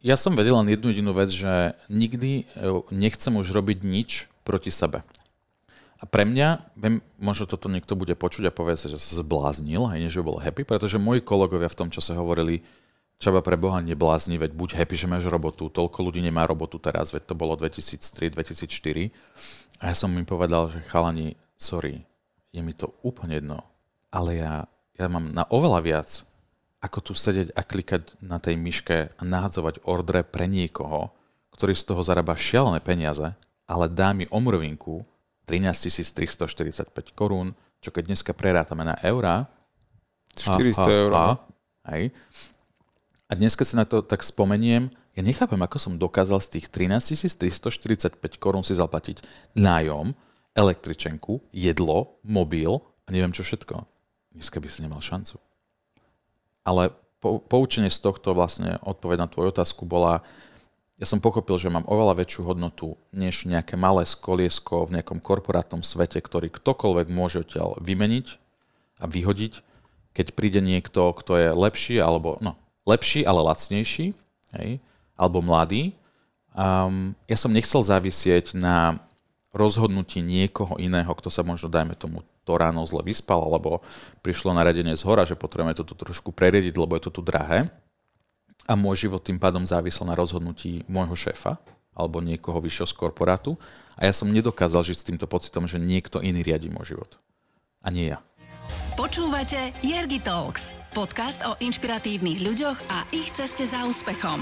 Ja som vedel len jednu jedinú vec, že nikdy nechcem už robiť nič proti sebe. A pre mňa, viem, možno toto niekto bude počuť a povie sa, že sa zbláznil, aj než by bol happy, pretože moji kolegovia v tom čase hovorili: Čaba, pre Boha, neblázni, veď buď happy, že máš robotu, toľko ľudí nemá robotu teraz, veď to bolo dvetisíctri, dvetisícštyri. A ja som im povedal, že chalani, sorry, je mi to úplne jedno, ale ja Ja mám na oveľa viac, ako tu sedieť a klikať na tej myške a nahadzovať ordre pre niekoho, ktorý z toho zarába šialené peniaze, ale dá mi omrvinku trinásťtisíctristoštyridsaťpäť korún, čo keď dneska prerátame na eurá. štyristo eur. A, a dneska si na to tak spomeniem, ja nechápem, ako som dokázal z tých trinásťtisíctristoštyridsaťpäť korún si zaplatiť nájom, električenku, jedlo, mobil a neviem čo všetko. Dneska by si nemal šancu. Ale po, poučenie z tohto vlastne odpoveď na tvoju otázku bola, ja som pochopil, že mám oveľa väčšiu hodnotu než nejaké malé skoliesko v nejakom korporátnom svete, ktorý ktokoľvek môže odtiaľ vymeniť a vyhodiť, keď príde niekto, kto je lepší, alebo no, lepší, ale lacnejší, hej, alebo mladý. Um, ja som nechcel závisieť na rozhodnutí niekoho iného, kto sa možno, dajme tomu, to ráno zle vyspal, alebo prišlo naradenie z hora, že potrebujeme toto trošku preriediť, lebo je to tu drahé. A môj život tým pádom závisel na rozhodnutí môjho šéfa, alebo niekoho vyššieho z korporátu. A ja som nedokázal žiť s týmto pocitom, že niekto iný riadi môj život. A nie ja. Počúvate Ergi Talks, podcast o inšpiratívnych ľuďoch a ich ceste za úspechom.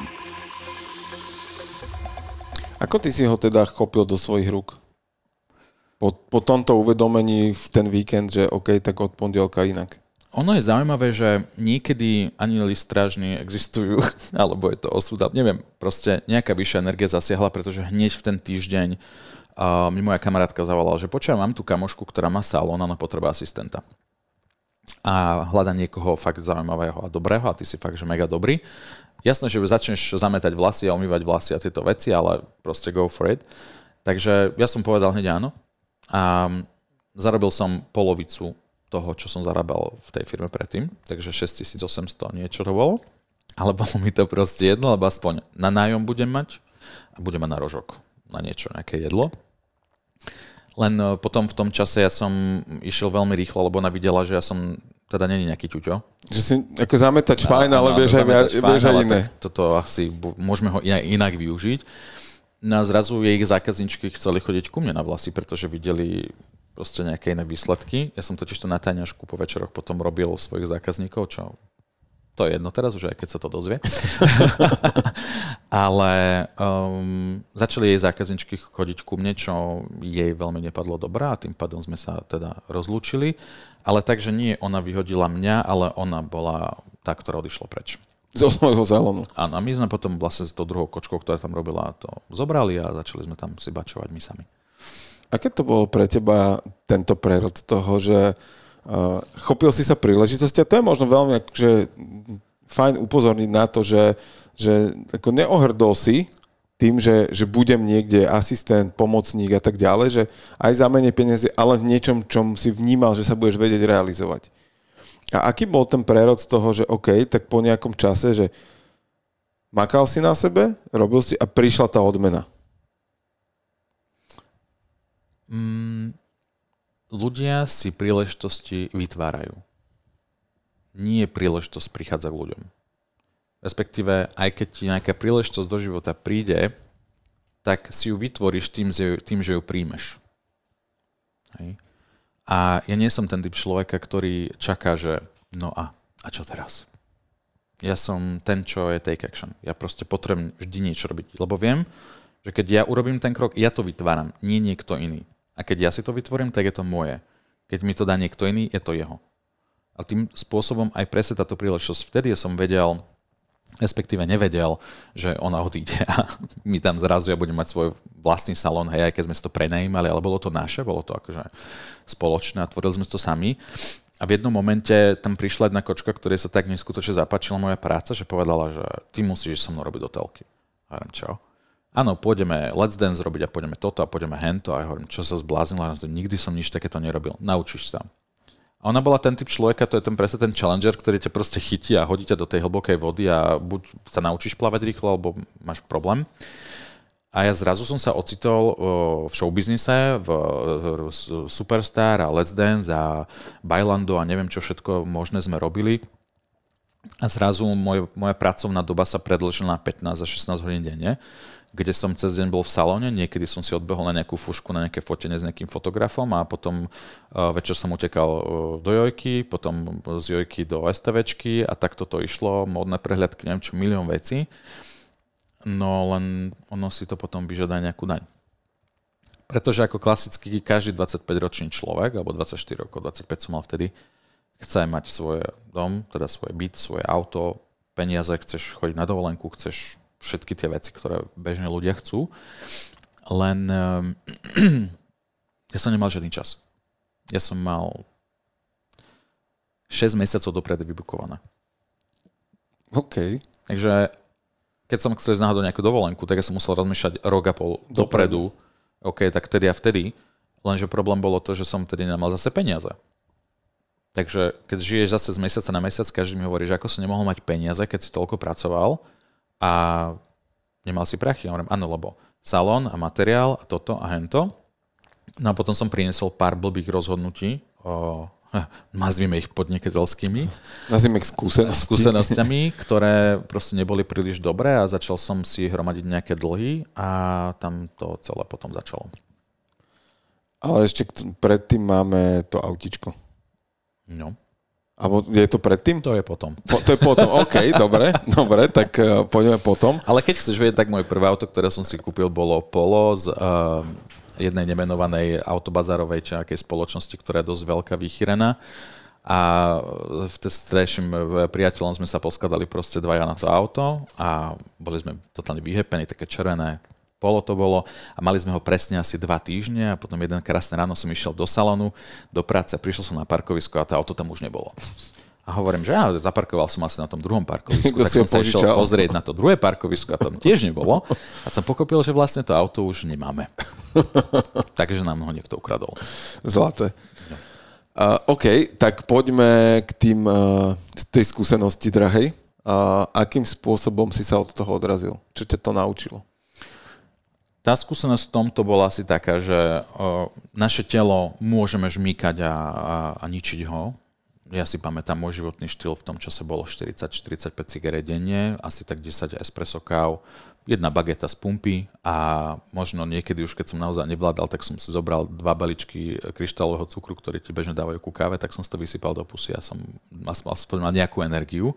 Ako ty si ho teda chopil do svojich rúk? Po, po tomto uvedomení v ten víkend, že OK, tak od pondelka inak. Ono je zaujímavé, že niekedy anjeli strážni existujú, alebo je to osud, neviem, proste nejaká vyššia energia zasiahla, pretože hneď v ten týždeň uh, mi moja kamarátka zavolala, že počujem, mám tú kamošku, ktorá má salón, ona potrebuje asistenta. A hľada niekoho fakt zaujímavého a dobrého, a ty si fakt, že mega dobrý. Jasné, že začneš zametať vlasy a umývať vlasy a tieto veci, ale proste go for it. Takže ja som povedal hneď áno. A zarobil som polovicu toho, čo som zarábal v tej firme predtým, takže šesťtisícosemsto niečo to bolo, ale bolo mi to proste jedno, lebo aspoň na nájom budem mať a budem mať na rožok, na niečo, nejaké jedlo. Len potom v tom čase ja som išiel veľmi rýchlo, lebo ona videla, že ja som teda není nejaký ťuťo. Že si ako zametač fajn, ale vieš aj, vieš aj iné. Toto asi môžeme ho inak využiť. No zrazu jej zákazničky chceli chodiť ku mne na vlasy, pretože videli proste nejaké iné výsledky. Ja som totiž to na tajňašku po večeroch potom robil svojich zákazníkov, čo to je jedno teraz už, aj keď sa to dozvie. Ale um, začali jej zákazničky chodiť ku mne, čo jej veľmi nepadlo dobrá a tým pádom sme sa teda rozlúčili. Ale takže nie ona vyhodila mňa, ale ona bola tá, ktorá odišla preč. Zo svojho zálonu. Áno, a my sme potom vlastne s tou druhou kočkou, ktorá tam robila, to zobrali a začali sme tam si bačovať my sami. Aké to bolo pre teba tento prerod toho, že uh, chopil si sa príležitosti, a to je možno veľmi akože fajn upozorniť na to, že, že ako neohrdol si tým, že, že budem niekde asistent, pomocník a tak ďalej, že aj za menej peniazy, ale v niečom, čom si vnímal, že sa budeš vedieť realizovať. A aký bol ten prerod z toho, že OK, tak po nejakom čase, že makal si na sebe, robil si a prišla tá odmena? Mm, ľudia si príležitosti vytvárajú. Nie príležitosť prichádza k ľuďom. Respektíve, aj keď ti nejaká príležitosť do života príde, tak si ju vytvoríš tým, tým že ju príjmeš. Hej. A ja nie som ten typ človeka, ktorý čaká, že no a, a čo teraz? Ja som ten, čo je take action. Ja proste potrebujem vždy niečo robiť, lebo viem, že keď ja urobím ten krok, ja to vytváram, nie niekto iný. A keď ja si to vytvorím, tak je to moje. Keď mi to dá niekto iný, je to jeho. A tým spôsobom aj presne táto príležitosť. Vtedy som vedel, respektíve nevedel, že ona odíde a my tam zrazu ja budem mať svoj vlastný salón, hej, aj keď sme si to prenajímali, ale bolo to naše, bolo to akože spoločné a tvorili sme to sami. A v jednom momente tam prišla jedna kočka, ktorej sa tak neskutočne zapáčila moja práca, že povedala, že ty musíš so mnou robiť do telky. A hovorím, čo? Áno, pôjdeme Let's Dance robiť a pôjdeme toto a pôjdeme hento. A hovorím, čo sa zbláznila? Nikdy som nič takéto nerobil. Naučíš sa. A ona bola ten typ človeka, to je ten presne ten challenger, ktorý ťa proste chytí a hodí ťa do tej hlbokej vody a buď sa naučíš plávať rýchlo, alebo máš problém. A ja zrazu som sa ocitol v showbiznise, v Superstar a Let's Dance a Bailando a neviem čo všetko možné sme robili. A zrazu moje, moja pracovná doba sa predĺžila na pätnásť a šestnásť hodín denne, kde som cez deň bol v salóne, niekedy som si odbehol na nejakú fušku, na nejaké fotenie s nejakým fotografom a potom uh, večer som utekal uh, do Jojky, potom z Jojky do STVčky a takto to išlo, modné prehľadky, neviem čo, milión vecí. No len ono si to potom vyžiada nejakú daň. Pretože ako klasicky každý dvadsaťpäťročný človek, alebo dvadsaťštyri rokov, dvadsaťpäť som mal vtedy, chce mať svoj dom, teda svoj byt, svoje auto, peniaze, chceš chodiť na dovolenku, chceš všetky tie veci, ktoré bežne ľudia chcú. Len um, ja som nemal žiadny čas. Ja som mal šesť mesiacov dopredu vybukované. OK. Takže keď som chcel ísť náhodou nejakú dovolenku, tak ja som musel rozmýšľať rok a pol dopredu. dopredu. OK, tak tedy a vtedy. Lenže problém bolo to, že som vtedy nemal zase peniaze. Takže keď žiješ zase z mesiaca na mesiac, každý mi hovorí, že ako som nemohol mať peniaze, keď si toľko pracoval, a nemal si prachy. Ja hovorím, áno, lebo salón a materiál a toto a hento. No a potom som priniesol pár blbých rozhodnutí, o, nazvime ich podnikateľskými. Nazvime ich skúsenosti. skúsenostiami, ktoré proste neboli príliš dobré a začal som si hromadiť nejaké dlhy a tam to celé potom začalo. Ale ešte predtým máme to autičko. No. Alebo je to predtým? To je potom. Po, to je potom, OK, dobre, dobre, tak uh, poďme potom. Ale keď chceš vedieť, tak moje prvé auto, ktoré som si kúpil, bolo Polo z uh, jednej nemenovanej autobazárovej čakej spoločnosti, ktorá je dosť veľká, vychýrená. A v strejším priateľom sme sa poskladali proste dvaja na to auto a boli sme totálne vyhepení, také červené Polo to bolo a mali sme ho presne asi dva týždne a potom jeden krásne ráno som išiel do salónu, do práce, prišiel som na parkovisko a tá auto tam už nebolo. A hovorím, že ja zaparkoval som asi na tom druhom parkovisku, tak som sa išiel pozrieť na to druhé parkovisko a tam tiež nebolo a som pochopil, že vlastne to auto už nemáme. Takže nám ho niekto ukradol. Zlaté. Uh, OK, tak poďme k tým, uh, tej skúsenosti drahej. Uh, akým spôsobom si sa od toho odrazil? Čo ťa to naučilo? Tá skúsenosť v tomto bola asi taká, že o, naše telo môžeme žmýkať a, a, a ničiť ho. Ja si pamätám, môj životný štýl v tom čase bolo štyridsať štyridsaťpäť cigaret denne, asi tak desať espresso káv, jedna bageta z pumpy a možno niekedy už, keď som naozaj nevládal, tak som si zobral dva baličky kryštálového cukru, ktorý ti bežne dávajú ku káve, tak som si to vysypal do pusy a som aspoň mal nejakú energiu.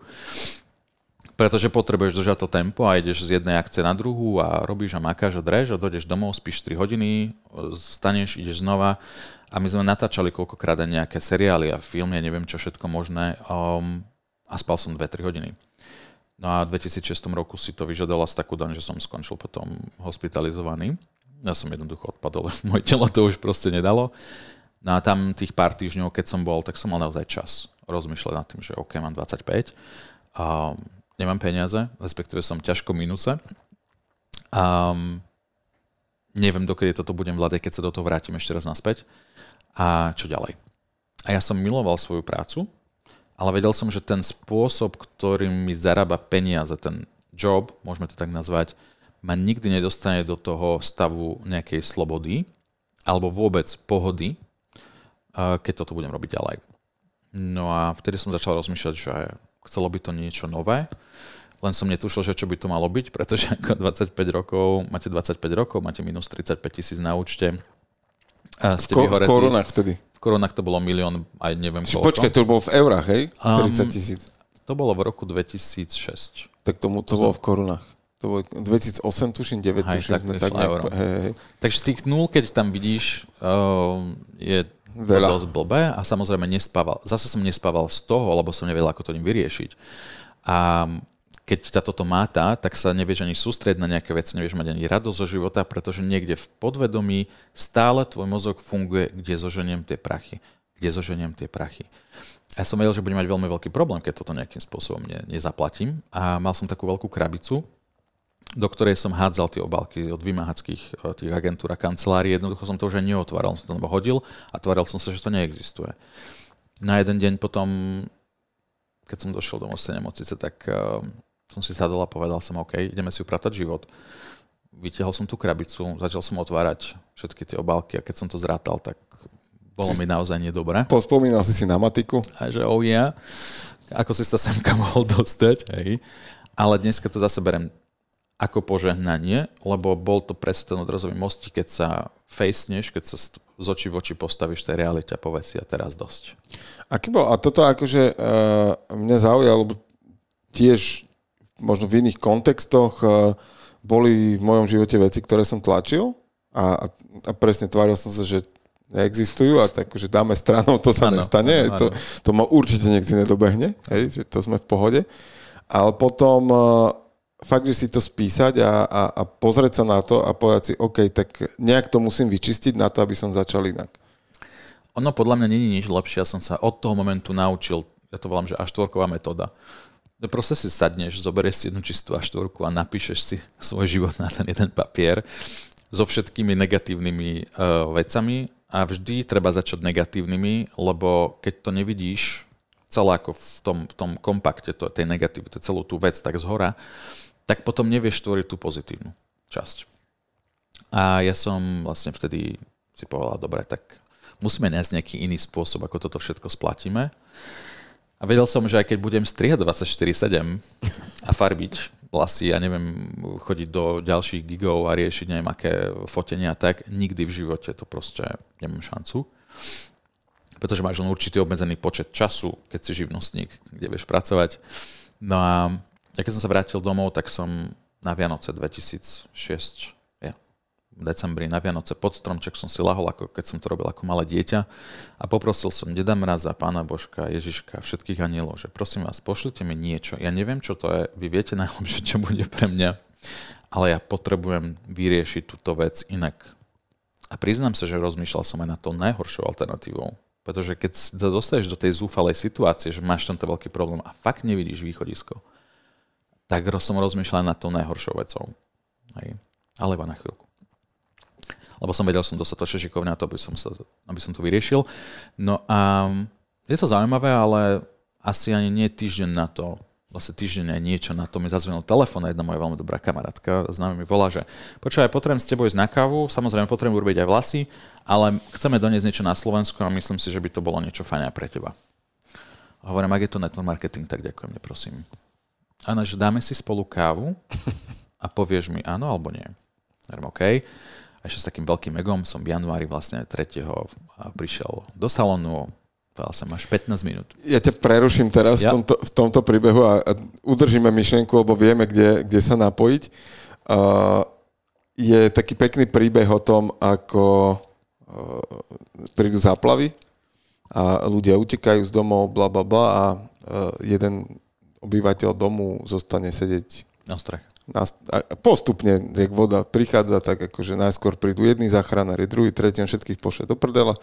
Pretože potrebuješ držať to tempo a ideš z jednej akcie na druhú a robíš a makáš a dreš a dojdeš domov, spíš tri hodiny, staneš, ideš znova a my sme natáčali koľkokrát aj nejaké seriály a filmy, neviem čo všetko možné um, a a spal som dve tri hodiny. No a v dvetisícšesť roku si to vyžadala z takú daň, že som skončil potom hospitalizovaný. Ja som jednoducho odpadol, moje telo to už proste nedalo. No a tam tých pár týždňov, keď som bol, tak som mal naozaj čas rozmýšľať nad tým, že OK, mám dvadsaťpäť a nemám peniaze, respektíve som ťažko minuse. Um, neviem, dokedy toto budem vládať, keď sa do toho vrátim ešte raz naspäť. A čo ďalej? A ja som miloval svoju prácu, ale vedel som, že ten spôsob, ktorým mi zarába peniaze, ten job, môžeme to tak nazvať, ma nikdy nedostane do toho stavu nejakej slobody alebo vôbec pohody, keď toto budem robiť ďalej. No a vtedy som začal rozmýšľať, že chcelo by to niečo nové, len som netušil, že čo by to malo byť, pretože ako dvadsaťpäť rokov, máte dvadsaťpäť rokov, máte minus tridsaťpäť tisíc na účte. Ste v, ko- v korunách vtedy. V korunách to bolo milión, aj neviem koľko. Počkaj, to bolo v eurách, hej? tridsať tisíc. Um, to bolo v roku dvetisícšesť. Tak tomu to, to bolo v korunách. To bolo dvetisícosem, tuším, deväť, aj, tuším. Tak, tak, tak nejak, hej, hej. Takže tých nul, keď tam vidíš, uh, je veľa. Dosť blbé a samozrejme nespával. Zase som nespával z toho, lebo som nevedel, ako to im vyriešiť. A keď ťa toto máta, tak sa nevieš ani sústrediť na nejaké veci, nevieš mať ani radosť zo života, pretože niekde v podvedomí stále tvoj mozog funguje, kde zoženiem tie prachy. Kde zoženiem tie prachy. Ja som vedel, že budem mať veľmi veľký problém, keď toto nejakým spôsobom ne, nezaplatím. A mal som takú veľkú krabicu, do ktorej som hádzal tie obálky od vymáhackých tých agentúr a kancelárií. Jednoducho som to už aj neotváral, som to hodil a tváril som sa, že to neexistuje. Na jeden deň potom, keď som došiel do mojej nemocnice, tak som si sadol a povedal som, OK, ideme si upratať život. Vytiahol som tú krabicu, začal som otvárať všetky tie obálky a keď som to zrátal, tak bolo mi naozaj nedobre. Pospomínal si si na matiku. A že oh yeah, ako si sa semka mohol dostať. Hej. Ale dneska to zase berem ako požehnanie, lebo bol to presne ten odrazový most, keď sa faceneš, keď sa z očí v oči postavíš tej realite a povieš si a teraz dosť. Aký bol? A toto akože uh, mňa zaujalo, tiež možno v iných kontextoch boli v mojom živote veci, ktoré som tlačil a, a presne tváril som sa, že neexistujú a tak, že dáme stranou, to sa ano, nestane. Ano, ano. To, to ma určite nikdy nedobehne, hej, že to sme v pohode. Ale potom fakt, že si to spísať a, a, a pozrieť sa na to a povedať si, OK, tak nejak to musím vyčistiť na to, aby som začal inak. Ono podľa mňa není nič lepšie. Ja som sa od toho momentu naučil, ja to volám, že á štvorková metóda. Proste si sadneš, zoberieš si jednu čistú á štvorku a napíšeš si svoj život na ten jeden papier so všetkými negatívnymi uh, vecami a vždy treba začať negatívnymi, lebo keď to nevidíš celé ako v tom, v tom kompakte to, tej negativity, celú tú vec tak zhora, tak potom nevieš tvoriť tú pozitívnu časť. A ja som vlastne vtedy si povedal, dobre, tak musíme nájsť nejaký iný spôsob, ako toto všetko splatíme. A vedel som, že aj keď budem strihať dvadsaťštyri sedem a farbiť vlasy a neviem, chodiť do ďalších gigov a riešiť neviem aké fotenia a tak, nikdy v živote to proste nemám šancu. Pretože máš len určitý obmedzený počet času, keď si živnostník, kde vieš pracovať. No a ja keď som sa vrátil domov, tak som na Vianoce dvetisícšesť, ja, v decembri na Vianoce pod stromček som si lahol, ako keď som to robil ako malé dieťa a poprosil som Deda Mraza, Pána Božka, Ježiška, všetkých anielov, že prosím vás, pošlite mi niečo. Ja neviem, čo to je, vy viete najlepšie, čo bude pre mňa, ale ja potrebujem vyriešiť túto vec inak. A priznám sa, že rozmýšľal som aj na to najhoršou alternatívou. Pretože keď sa dostaneš do tej zúfalej situácie, že máš tento veľký problém a fakt nevidíš východisko, tak som rozmýšľal nad tou najhoršou vecou. Hej. Ale iba na chvíľku. Lebo som vedel, som dostatočne šikovný na to, aby som, sa, aby som to vyriešil. No a je to zaujímavé, ale asi ani nie týždeň na to, vlastne týždeň aj niečo na to, mi zazvonil telefón a jedna moja veľmi dobrá kamarátka známa mi volá, že počúvaj, potrebujem s tebou ísť na kávu, samozrejme potrebujem urobiť aj vlasy, ale chceme doniesť niečo na Slovensku a myslím si, že by to bolo niečo fajné pre teba. A hovorím, ak je to network marketing, tak ďakujem, neprosím. Áno, že dáme si spolu kávu a povieš mi áno alebo nie. Hovorím, OK. A ešte s takým veľkým egom som v januári vlastne tretieho prišiel do salónu. Povedal som, máš pätnásť minút. Ja ťa preruším teraz ja. v, tomto, v tomto príbehu a, a udržíme myšlienku, lebo vieme, kde, kde sa napojiť. Uh, je taký pekný príbeh o tom, ako uh, prídu záplavy a ľudia utekajú z domov, bla, bla, bla a uh, jeden obyvateľ domu zostane sedieť na streche. Postupne, jak voda prichádza, tak akože najskôr prídu jedni záchranári, druhý, tretí, všetkých pošle do prdela.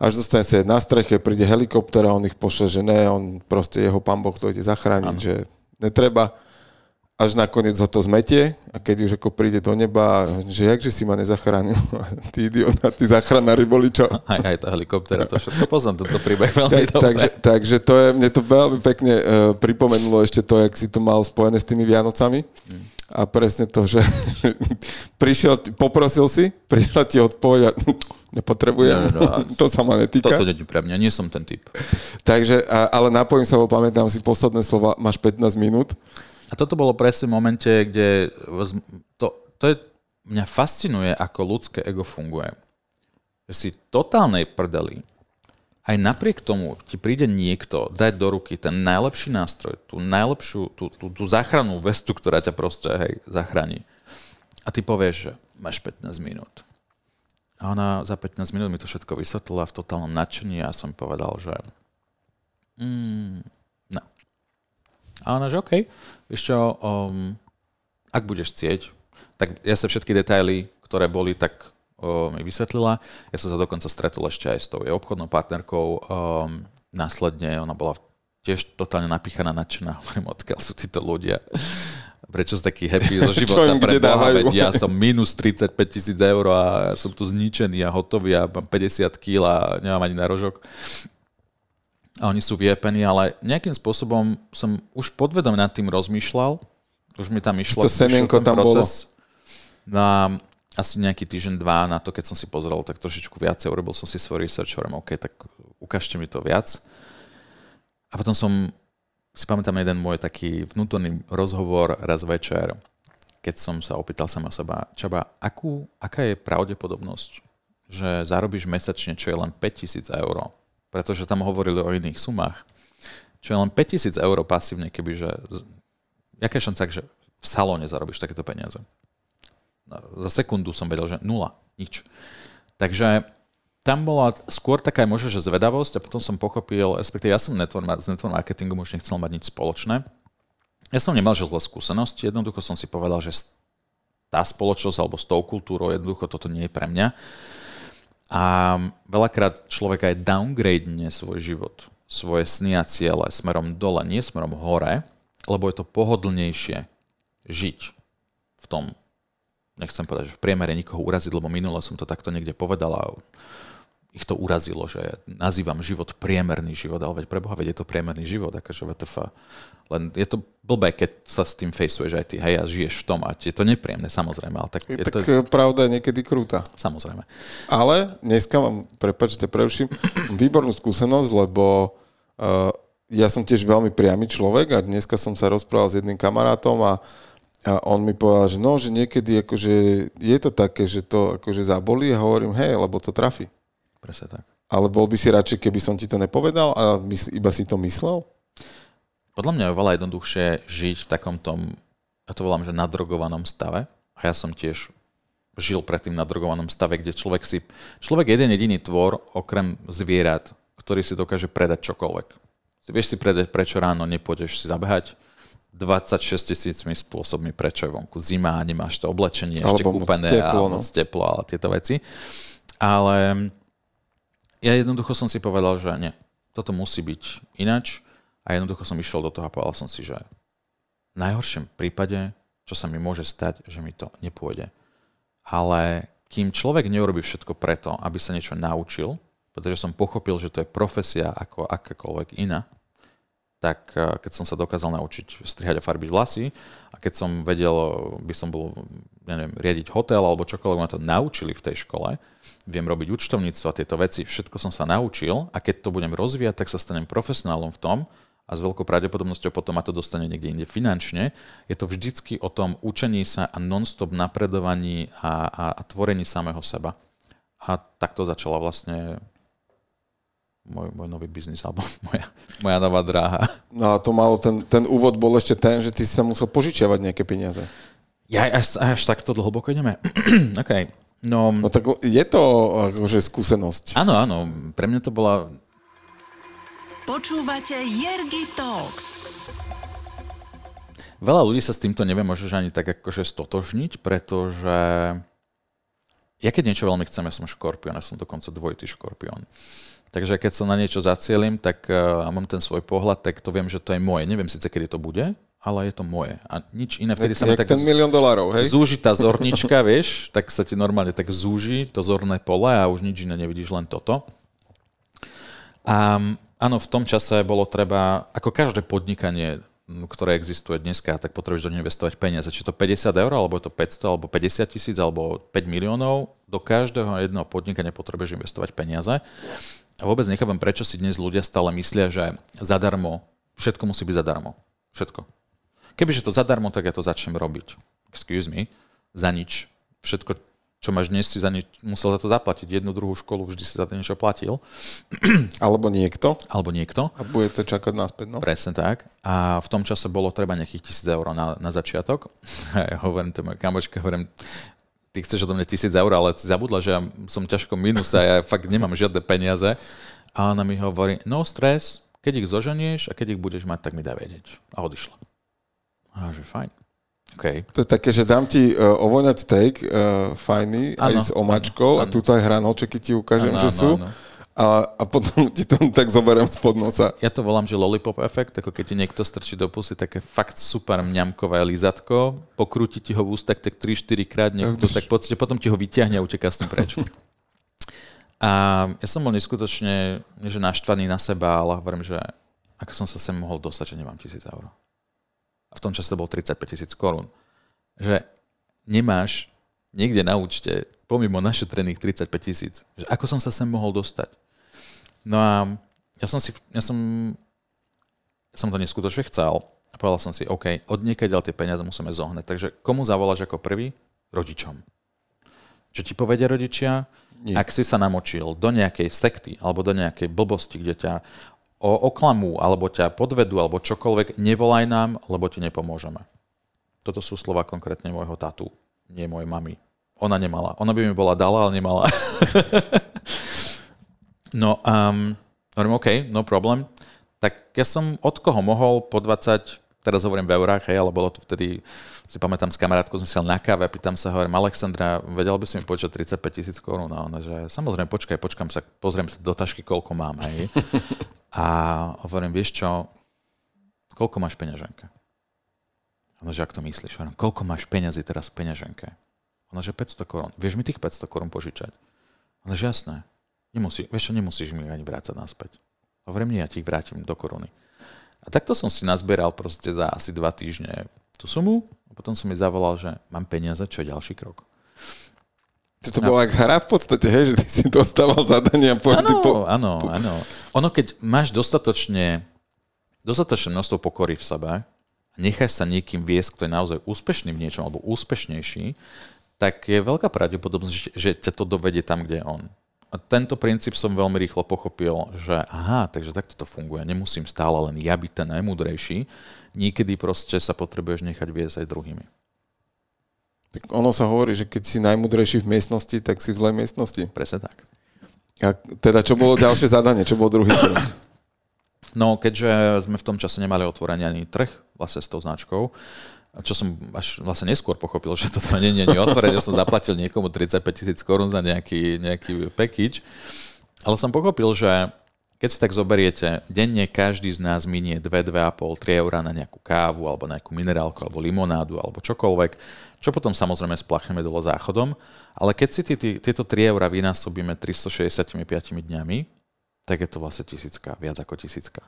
Až zostane sedieť na streche, príde helikopter a on ich pošle, že ne, on proste jeho pán Boh to ide zachrániť, ano. Že netreba. Až nakoniec ho to zmetie a keď už ako príde do neba, že jakže si ma nezachránil, tí idiota, tí zachránári boli čo? Aj, aj tá helikoptera, to všetko poznám, tento príbeh veľmi tak, dobre. Takže, takže to je, mne to veľmi pekne uh, pripomenulo ešte to, jak si to mal spojené s tými Vianocami mm. a presne to, že prišiel, poprosil si, prišiel ti odpoveď a nepotrebujem, no, no, no, to sa ma netýka. Toto nie je pre mňa, nie som ten typ. Takže, a, ale napojím sa, bo pamätám si posledné slova, máš pätnásť minút. A toto bolo presne v momente, kde to, to je, mňa fascinuje, ako ľudské ego funguje. Že si totálnej prdeli, aj napriek tomu ti príde niekto dať do ruky ten najlepší nástroj, tú najlepšiu, tú, tú, tú záchrannú vestu, ktorá ťa proste, hej, zachráni. A ty povieš, že máš pätnásť minút. A ona za pätnásť minút mi to všetko vysvetlila v totálnom nadšení a som povedal, že... Mm, A ona, že okej, okay, vieš čo, um, ak budeš chcieť, tak ja sa všetky detaily, ktoré boli, tak um, mi vysvetlila. Ja som sa dokonca stretol ešte aj s tou jej obchodnou partnerkou. Um, následne ona bola tiež totálne napíchaná, nadšená. Odkiaľ sú títo ľudia? Prečo sú takí happy zo života? Preboha, veď ja som minus tridsaťpäť tisíc eur a som tu zničený a hotový a mám päťdesiat kíl a nemám ani na rožok. A oni sú vyjepení, ale nejakým spôsobom som už podvedome nad tým rozmýšľal. Už mi tam išlo... To semienko tam proces. Bolo. Na asi nejaký týždeň, dva na to, keď som si pozrel, tak trošičku viacej. Urobil som si svoj research, hovorím, OK, tak ukážte mi to viac. A potom som... Si pamätám jeden môj taký vnútorný rozhovor raz večer, keď som sa opýtal sama seba, Čaba, akú, aká je pravdepodobnosť, že zarobíš mesačne, čo je len päťtisíc eur? Pretože tam hovorili o iných sumách. Čo je len päťtisíc eur pasívne, kebyže... Jaká je šanca, že v salóne zarobíš takéto peniaze? Za sekundu som vedel, že nula, nič. Takže tam bola skôr taká možno, že zvedavosť a potom som pochopil, respektíve ja som network, s network marketingom už nechcel mať nič spoločné. Ja som nemal žiadnu skúsenosť, jednoducho som si povedal, že tá spoločnosť alebo s tou kultúrou jednoducho toto nie je pre mňa. A veľakrát človek aj downgrade-ne svoj život, svoje sny a ciele smerom dole, nie smerom hore, lebo je to pohodlnejšie žiť v tom, nechcem povedať, že v priemere nikoho uraziť, lebo minule som to takto niekde povedal a ich to urazilo, že ja nazývam život priemerný život, ale veď preboha, veď je to priemerný život, akože vé té ef. Len je to blbé, keď sa s tým fejsuješ aj ty, hej, a žiješ v tom a je to nepríjemné, samozrejme. Ale tak je tak to... pravda je niekedy krúta. Samozrejme. Ale dneska vám, prepáčte, preruším, výbornú skúsenosť, lebo uh, ja som tiež veľmi priamy človek a dneska som sa rozprával s jedným kamarátom a, a on mi povedal, že no, že niekedy akože je to také, že to akože zabolí a hovorím, hej, lebo to trafí. Presne tak. Ale bol by si radšej, keby som ti to nepovedal a iba si to myslel? Podľa mňa je veľa jednoduchšie žiť v takomto, ja to volám, že nadrogovanom stave. A ja som tiež žil pred tým nadrogovanom stave, kde človek si... Človek je jeden jediný tvor, okrem zvierat, ktorý si dokáže predať čokoľvek. Vieš si predať, prečo ráno nepôjdeš si zabehať dvadsaťšesť tisícmi spôsobmi, prečo je vonku zima, nemáš to oblečenie, ešte kúpené a moc teplo, ale tieto veci. Ale ja jednoducho som si povedal, že nie, toto musí byť inač. A jednoducho som išiel do toho a povedal som si, že v najhoršom prípade, čo sa mi môže stať, že mi to nepôjde. Ale kým človek neurobí všetko preto, aby sa niečo naučil, pretože som pochopil, že to je profesia ako akákoľvek iná, tak keď som sa dokázal naučiť strihať a farbiť vlasy a keď som vedel, by som bol, ja neviem, riadiť hotel alebo čokoľvek, ma to naučili v tej škole, viem robiť účtovníctvo a tieto veci, všetko som sa naučil a keď to budem rozvíjať, tak sa stanem profesionálom v tom, a s veľkou pravdepodobnosťou potom ma to dostane niekde inde finančne. Je to vždycky o tom učení sa a non-stop napredovaní a, a, a tvorení samého seba. A takto začala vlastne môj, môj nový biznis, alebo moja, moja nová dráha. No a to malo, ten, ten úvod bol ešte ten, že ty si sa musel požičiavať nejaké peniaze. Ja až, až takto hlboko ideme. Okay. No, no tak je to akože skúsenosť. Áno, áno. Pre mňa to bola... Počúvate Ergi Talks. Veľa ľudí sa s týmto nevie možno ani tak akože stotožniť, pretože ja keď niečo veľmi chcem, ja som škorpión, ja som dokonca dvojitý škorpión. Takže keď sa na niečo zacielim, tak a mám ten svoj pohľad, tak to viem, že to je moje. Neviem síce, kedy to bude, ale je to moje. A nič iné vtedy sa mi tak... ten milión dolárov, hej? Zúži tá zornička, vieš, tak sa ti normálne tak zúži to zorné pole a už nič iné nevidíš, len toto. A áno, v tom čase bolo treba, ako každé podnikanie, ktoré existuje dneska, tak potrebuješ do nej investovať peniaze. Či to päťdesiat eur, alebo je to päťsto, alebo päťdesiat tisíc, alebo päť miliónov. Do každého jedného podnikania potrebuješ investovať peniaze. A vôbec nechápem, prečo si dnes ľudia stále myslia, že zadarmo, všetko musí byť zadarmo. Všetko. Kebyže to zadarmo, tak ja to začnem robiť. Excuse me, za nič. Všetko, čo máš dnes, si za nič musel za to zaplatiť. Jednu, druhú školu vždy si za to niečo platil. Alebo niekto. Alebo niekto. A bude to čakať náspäť, no? Presne tak. A v tom čase bolo treba nejakých tisíc eur na, na začiatok. Ja hovorím, to moje kamočka, hovorím... ty chceš odo mňa tisíc eur, ale si zabudla, že ja som ťažko minus a ja fakt nemám žiadne peniaze. A ona mi hovorí, no stres, keď ich zoženieš a keď ich budeš mať, tak mi dá vedieť. A odišla. A že fajn. Okay. To je také, že dám ti uh, ovoňať steak, uh, fajný, ano, aj s omáčkou ano, a tuto aj hranolčeky ti ukážem, ano, že ano, sú. Ano. A, a potom ti to tak zoberiem spod nosa. Ja to volám, že lollipop efekt, ako keď ti niekto strčí do pusy také fakt super mňamkové lízatko, pokrúti ti ho v ústach tak tri štyri krát, niekto tak pocite, potom ti ho vyťahne a uteká s tým preč. A ja som bol neskutočne, že naštvaný na seba, ale hovorím, že ako som sa sem mohol dostať, že nemám tisíc eur. A v tom čase to bolo tridsaťpäť tisíc korún. Že nemáš niekde na účte pomimo našetrených tridsaťpäť tisíc. Ako som sa sem mohol dostať? No a ja som si, ja som, ja som to neskutočne chcel a povedal som si, OK, od niekaďaľ tie peniaze musíme zohnať. Takže komu zavoláš ako prvý? Rodičom. Čo ti povedia rodičia? Nie. Ak si sa namočil do nejakej sekty alebo do nejakej blbosti, kde ťa oklamú, alebo ťa podvedú, alebo čokoľvek, nevolaj nám, lebo ti nepomôžeme. Toto sú slova konkrétne môjho tatu, nie mojej mamy. Ona nemala. Ona by mi bola dala, ale nemala. No, um, hovorím, OK, no problém. Tak ja som od koho mohol po dvadsať, teraz hovorím v eurách, hej, ale bolo to vtedy, si pamätám, s kamarátkou som siel na káve a pýtam sa, hovorím, Alexandra, vedel by si mi počať tridsaťpäť tisíc korún? A ona, že samozrejme, počkaj, počkam sa, pozriem sa do tašky, koľko mám, hej. A hovorím, vieš čo, koľko máš peňaženke? Ona, že ak to myslíš? Hovorím, koľko máš peňazí teraz v peňaženke? Ona, že päťsto korún. Vieš mi tých päťsto korún požičať? Ona, že jasné. Nemusí, vieš čo, nemusíš mi ani vrácať naspäť. Hovorím, nie, ja ti ich vrátim do koruny. A takto som si nazbieral proste za asi dva týždne tú sumu a potom som mi zavolal, že mám peniaze, čo je ďalší krok. To no. bola jak hra v podstate, hej, že ty si dostával zadania. Áno, po... áno, áno. Ono, keď máš dostatočne, dostatočné množstvo pokory v sebe a necháš sa niekým viesť, kto je naozaj úspešný v niečom alebo úspešnejší, tak je veľká pravdepodobnosť, že ťa to dovedie tam, kde je on. A tento princíp som veľmi rýchlo pochopil, že aha, takže takto to funguje. Nemusím stále len ja byť ten najmúdrejší. Niekedy proste sa potrebuješ nechať viesť aj druhými. Tak ono sa hovorí, že keď si najmúdrejší v miestnosti, tak si v zlej miestnosti. Presne tak. A teda čo bolo ďalšie zadanie? Čo bol druhý krok? No, keďže sme v tom čase nemali otvorený ani trh vlastne s tou značkou, čo som až vlastne neskôr pochopil, že toto nie je neotvorené, že som zaplatil niekomu tridsaťpäť tisíc korún za nejaký, nejaký package. Ale som pochopil, že keď si tak zoberiete, denne každý z nás minie dva, dva a pol, tri eurá na nejakú kávu, alebo nejakú minerálku, alebo limonádu, alebo čokoľvek, čo potom samozrejme spláchneme dole záchodom. Ale keď si tieto tri eurá vynásobíme tristošesťdesiatpäť dňami, tak je to vlastne tisícka, viac ako tisícka.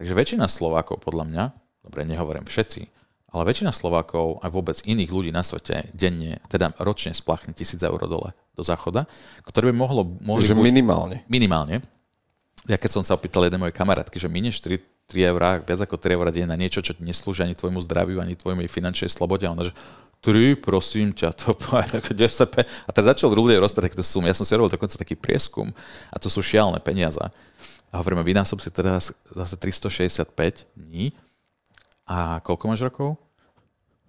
Takže väčšina Slovákov, podľa mňa, dobre, nehovorím všetci, ale väčšina Slovákov a vôbec iných ľudí na svete denne, teda ročne spláchne tisíc eur dole do záchoda, ktoré by mohlo... Takže minimálne. Minimálne. Ja keď som sa opýtal jednej mojej kamarátky, že minieš tri eurá, viac ako tri eurá deň na niečo, čo neslúži ani tvojmu zdraviu, ani tvojej finančnej slobode. A ona, že tri, prosím ťa, to ako desať. A teraz začal ľudia rozprávať takéto sumy. Ja som si robil dokonca taký prieskum a to sú šialené peniaze. A hovoríme, vynásob si teraz zase tristošesťdesiatpäť dní a koľko máš rokov?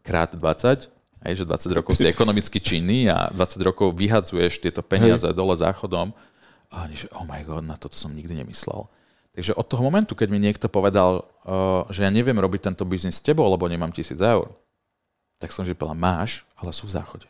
Krát dvadsať, hej, že dvadsať rokov si ekonomicky činný a dvadsať rokov vyhadzuješ tieto peniaze hej. dole záchodom. A oni, že oh my god, na toto som nikdy nemyslel. Takže od toho momentu, keď mi niekto povedal, že ja neviem robiť tento biznis s tebou, lebo nemám tisíc eur, tak som že povedal, máš, ale sú v záchode.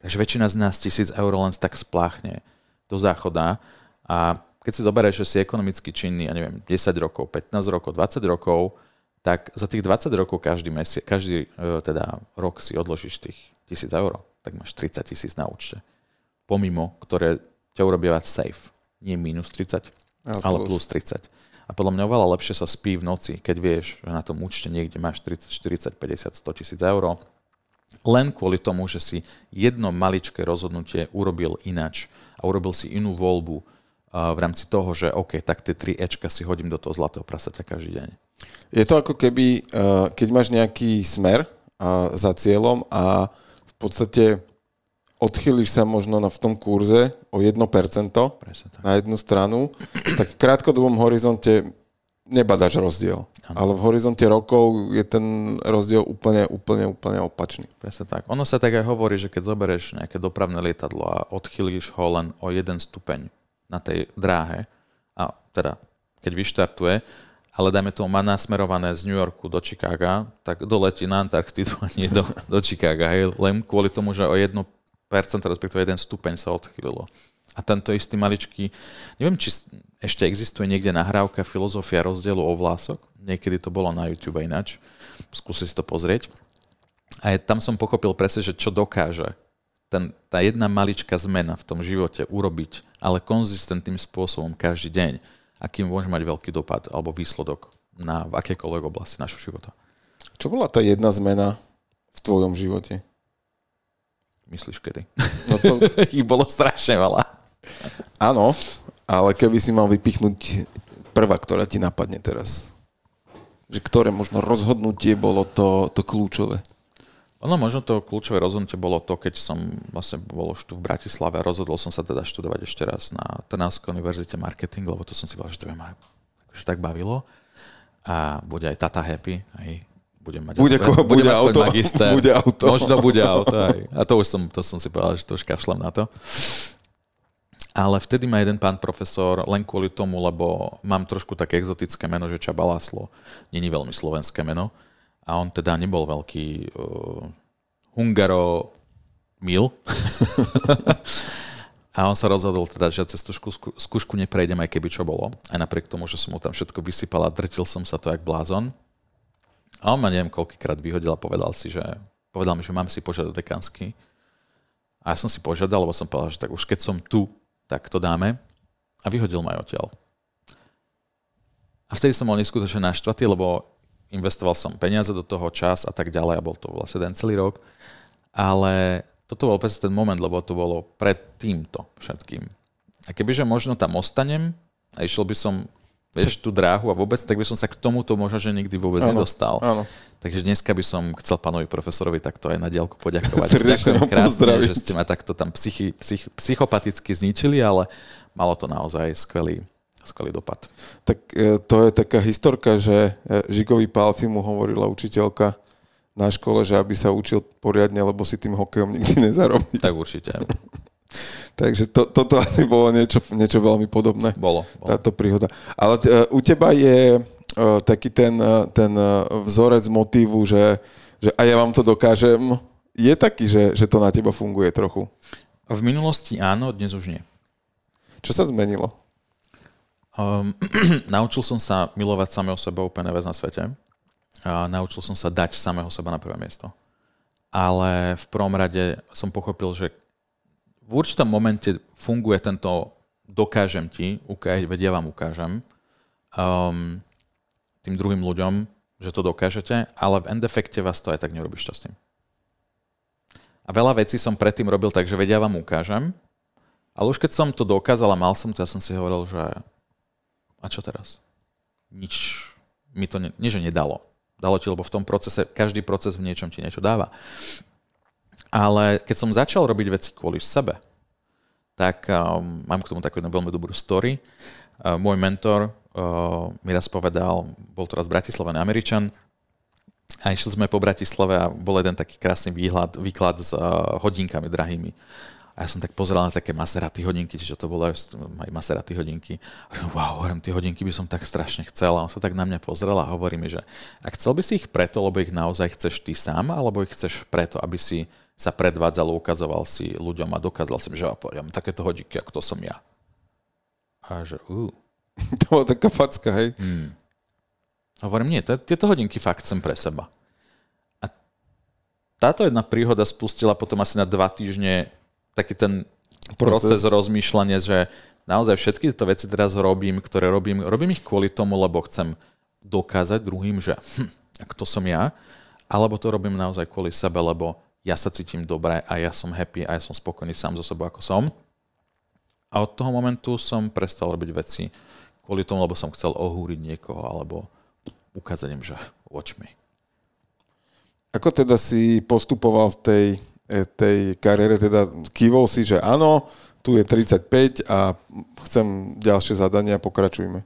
Takže väčšina z nás tisíc eur len tak spláchne do záchoda a keď si zoberieš, že si ekonomicky činný, ja neviem, desať rokov, pätnásť rokov, dvadsať rokov, tak za tých dvadsať rokov každý, mesi- každý teda rok si odložíš tých tisíc eur, tak máš tridsať tisíc na účte. Pomimo, ktoré ťa urobia safe. Nie minus tridsať, ale, ale plus. plus tridsať. A podľa mňa oveľa lepšie sa spí v noci, keď vieš, že na tom účte niekde máš tridsať, štyridsať, päťdesiat, sto tisíc eur, len kvôli tomu, že si jedno maličké rozhodnutie urobil inač a urobil si inú voľbu v rámci toho, že OK, tak tie tri Ečka si hodím do toho zlatého prasaťa každý deň. Je to ako keby, keď máš nejaký smer za cieľom a v podstate odchýliš sa možno na, v tom kurze o jedno percento na jednu stranu, tak v krátkodobom horizonte nebadaš rozdiel. Ano. Ale v horizonte rokov je ten rozdiel úplne, úplne, úplne opačný. Presne tak. Ono sa tak aj hovorí, že keď zoberieš nejaké dopravné lietadlo a odchýliš ho len o jeden stupeň na tej dráhe, a teda keď vyštartuje, ale dajme tomu, má nasmerované z New Yorku do Chicaga, tak doletí na Antarktidu a nie do, do Chicaga. Hej? Len kvôli tomu, že o jednu percent, respektíve jeden stupeň sa odchýlilo. A tento istý maličký, neviem, či ešte existuje niekde nahrávka Filozofia rozdielu o vlások, niekedy to bolo na YouTube ináč, skúsi si to pozrieť. A tam som pochopil presne, že čo dokáže ten, tá jedna maličká zmena v tom živote urobiť, ale konzistentným spôsobom každý deň, akým môže mať veľký dopad alebo výsledok na v akékoľvek oblasti našho života. Čo bola tá jedna zmena v tvojom živote? Myslíš kedy? No to ich bolo strašne veľa. Áno, ale keby si mal vypichnúť prvá, ktorá ti napadne teraz. Že ktoré možno rozhodnutie bolo to, to kľúčové? Ono možno to kľúčové rozhodnutie bolo to, keď som vlastne bol už tu v Bratislave a rozhodol som sa teda študovať ešte raz na Trnavskej univerzite marketing, lebo to som si bol, že to ma akože tak bavilo. A bude aj tata happy, aj budem mať bude, auto. Bude, bude, auto, bude auto. Možno bude auto. Aj. A to už som, to som si povedal, že to už kašlem na to. Ale vtedy ma jeden pán profesor, len kvôli tomu, lebo mám trošku také exotické meno, že Csaba Laszlo. Není veľmi slovenské meno. A on teda nebol veľký uh, hungaro mil. A on sa rozhodol teda, že cez tú skúšku, skúšku neprejdem, aj keby čo bolo. Aj napriek tomu, že som mu tam všetko vysypal a drtil som sa to jak blázon. A on ma neviem koľkýkrát vyhodil a povedal si, že povedal mi, že mám si požiadať dekánsky. A ja som si požiadal, lebo som povedal, že tak už keď som tu, tak to dáme. A vyhodil ma aj odtiaľ. A vtedy som bol neskutočne naštvatý, lebo investoval som peniaze do toho, čas a tak ďalej a bol to vlastne ten celý rok. Ale toto bol presne ten moment, lebo to bolo pred týmto všetkým. A kebyže možno tam ostanem a išiel by som vieš, tú dráhu a vôbec, tak by som sa k tomuto možno, že nikdy vôbec áno, nedostal. Áno. Takže dneska by som chcel pánovi profesorovi takto aj na diaľku poďakovať. Srdečne krásne, že ste ma takto tam psychi, psych, psychopaticky zničili, ale malo to naozaj skvelý, skvelý dopad. Tak to je taká historka, že Žigovi Palfi mu hovorila učiteľka na škole, že aby sa učil poriadne, lebo si tým hokejom nikdy nezarobí. Tak určite. Takže to, toto asi bolo niečo, niečo veľmi podobné. Bolo. bolo. Táto príhoda. Ale t- u teba je uh, taký ten, ten vzorec motívu, že, že aj ja vám to dokážem. Je taký, že, že to na teba funguje trochu? V minulosti áno, dnes už nie. Čo sa zmenilo? Um, naučil som sa milovať samého seba úplne vec na svete. A naučil som sa dať samého seba na prvé miesto. Ale v prvom rade som pochopil, že v určitom momente funguje tento dokážem ti, ukáž, veď ja vám ukážem um, tým druhým ľuďom, že to dokážete, ale v end efekte vás to aj tak nerobí šťastným. A veľa vecí som predtým robil tak, že veď ja vám ukážem, ale už keď som to dokázal a mal som to, ja som si hovoril, že a čo teraz? Nič mi to ne, nie, že nedalo. Dalo ti, lebo v tom procese, každý proces v niečom ti niečo dáva. Ale keď som začal robiť veci kvôli sebe, tak um, mám k tomu takú jednu veľmi dobrú story. Uh, môj mentor uh, mi raz povedal, bol to raz Bratislava na Američan, a išli sme po Bratislave a bol jeden taký krásny výhľad, výklad s uh, hodinkami drahými. A A ja som tak pozeral na také Maserati hodinky, čiže to bolo aj Maserati hodinky. A že wow, hovorím, tie hodinky by som tak strašne chcel. A on sa tak na mňa pozrel a hovorí mi, že a chcel by si ich preto, lebo ich naozaj chceš ty sám, alebo ich chceš preto, aby si sa predvádzal, ukazoval si ľuďom a dokázal si, že ja mám takéto hodinky, ako to som ja. A že uh. To bola taká facka, hej? Hmm. Hovorím, nie, tieto hodinky fakt som pre seba. A táto jedna príhoda spustila potom asi na dva týždne taký ten proces, proces rozmýšľania, že naozaj všetky tieto veci teraz robím, ktoré robím, robím ich kvôli tomu, lebo chcem dokázať druhým, že hm, kto som ja, alebo to robím naozaj kvôli sebe, lebo ja sa cítim dobre a ja som happy a ja som spokojný sám so sebou, ako som. A od toho momentu som prestal robiť veci kvôli tomu, lebo som chcel ohúriť niekoho, alebo ukázať im, že watch me. Ako teda si postupoval v tej tej kariére, teda kývol si, že áno, tu je tridsaťpäť a chcem ďalšie zadania, pokračujme.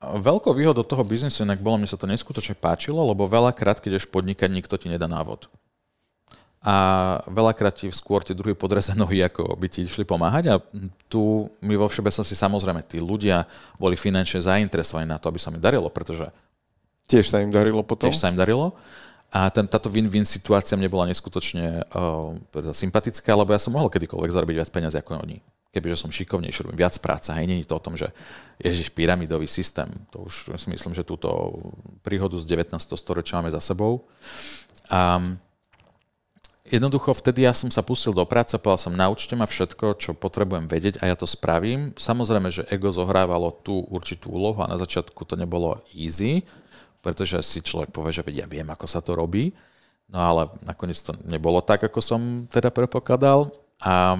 Veľkou výhodou toho biznesu inak bolo, mi sa to neskutočne páčilo, lebo veľakrát, keď ješ podnikať, nikto ti nedá návod. A veľakrát ti skôr tie druhý podreze nohy, ako by ti išli pomáhať. A tu my vo všeobecnosti samozrejme tí ľudia boli finančne zainteresovaní na to, aby sa mi darilo, pretože tiež sa im darilo potom. Tiež sa im darilo. A ten, táto win-win situácia mne bola neskutočne uh, sympatická, lebo ja som mohol kedykoľvek zarobiť viac peniazy ako oni. Kebyže som šikovnejší, robím viac práce. Hej, nie je to o tom, že ježiš, pyramidový systém. To už si myslím, že túto príhodu z devätnásteho storočia máme za sebou. A jednoducho vtedy ja som sa pustil do práce, povedal som, naučte ma všetko, čo potrebujem vedieť a ja to spravím. Samozrejme, že ego zohrávalo tú určitú úlohu a na začiatku to nebolo easy, pretože si človek povie, že ja viem, ako sa to robí, no ale nakoniec to nebolo tak, ako som teda predpokladal. A,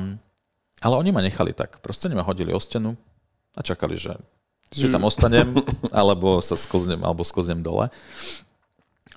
ale oni ma nechali tak. Proste ma hodili o stenu a čakali, že či tam ostanem, alebo sa sklznem, alebo sklznem dole.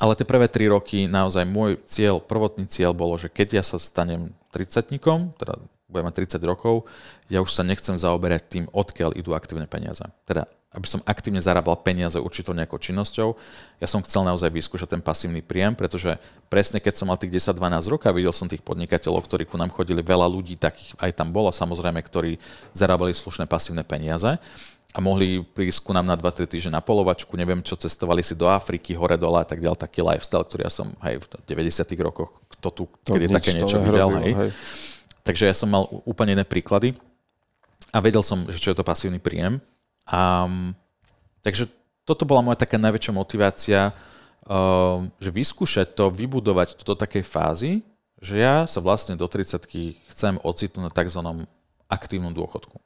Ale tie prvé tri roky, naozaj môj cieľ, prvotný cieľ bolo, že keď ja sa stanem tridsiatnikom, teda budem mať tridsať rokov, ja už sa nechcem zaoberať tým, odkiaľ idú aktívne peniaze. Teda aby som aktívne zarábal peniaze určitou nejakou činnosťou. Ja som chcel naozaj vyskúšať ten pasívny príjem, pretože presne keď som mal tých desať dvanásť rokov, videl som tých podnikateľov, ktorí ku nám chodili, veľa ľudí takých aj tam bolo, samozrejme, ktorí zarábali slušné pasívne peniaze a mohli prísť ku nám na dva tri týždne na polovačku, neviem čo, cestovali si do Afriky, hore dole a tak ďalej, taký lifestyle, ktorý ja som aj v deväťdesiatych rokoch, kto tu, kedy nič, také niečo videl. Hej. Hej. Takže ja som mal úplne iné príklady a vedel som, že čo je to pasívny príjem. Um, takže toto bola moja taká najväčšia motivácia, um, že vyskúšať to, vybudovať to do takej fázy, že ja sa vlastne do tridsiatky chcem ocitnúť na tzv. Aktívnom dôchodku.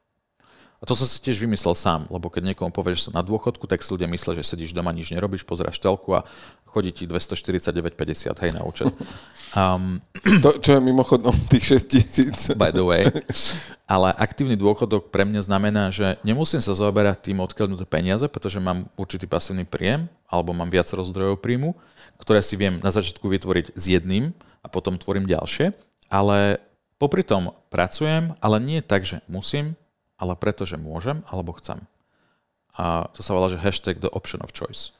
A to som si tiež vymyslel sám, lebo keď niekomu povieš, že som na dôchodku, tak si ľudia myslia, že sedíš doma, nič nerobíš, pozeráš telku a chodí ti dvestoštyridsaťdeväť päťdesiat, hej, na účet. Um, to, čo je mimochodom tých šesťtisíc. By the way. Ale aktívny dôchodok pre mňa znamená, že nemusím sa zaoberať tým, odkiaľ tie peniaze, pretože mám určitý pasívny príjem, alebo mám viacero zdrojov príjmu, ktoré si viem na začiatku vytvoriť s jedným a potom tvorím ďalšie, ale popri tom pracujem, ale nie tak, že musím, ale pretože môžem, alebo chcem. A to sa volá, že hashtag the option of choice.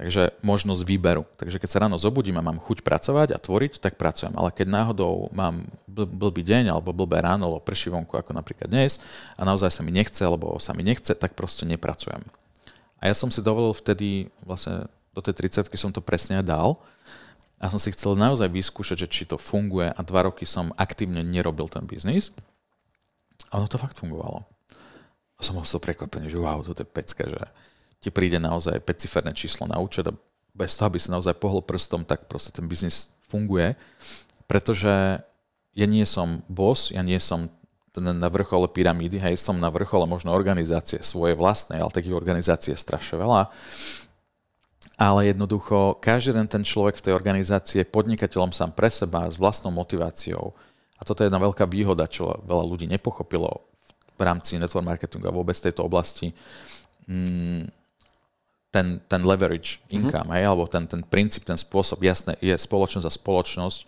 Takže možnosť výberu. Takže keď sa ráno zobudím a mám chuť pracovať a tvoriť, tak pracujem. Ale keď náhodou mám bl- blbý deň, alebo blbé ráno, alebo prší vonku, ako napríklad dnes, a naozaj sa mi nechce, alebo sa mi nechce, tak proste nepracujem. A ja som si dovolil vtedy, vlastne do tej tridsiatky som to presne dal, a som si chcel naozaj vyskúšať, že či to funguje, a dva roky som aktívne nerobil ten biznis. A ono to fakt fungovalo. A som bol so prekvapený, že wow, toto je pecka, že ti príde naozaj päťciferné číslo na účet a bez toho, aby si naozaj pohol prstom, tak proste ten biznis funguje, pretože ja nie som boss, ja nie som na vrchole pyramídy, hej, som na vrchole možno organizácie svoje vlastnej, ale takých organizácií je strašne veľa. Ale jednoducho, každý jeden ten človek v tej organizácii je podnikateľom sám pre seba, s vlastnou motiváciou. A toto je jedna veľká výhoda, čo veľa ľudí nepochopilo v rámci network marketingu a vôbec tejto oblasti. Ten, ten leverage income, mm-hmm. hej, alebo ten, ten princíp, ten spôsob, jasné, je spoločnosť a spoločnosť,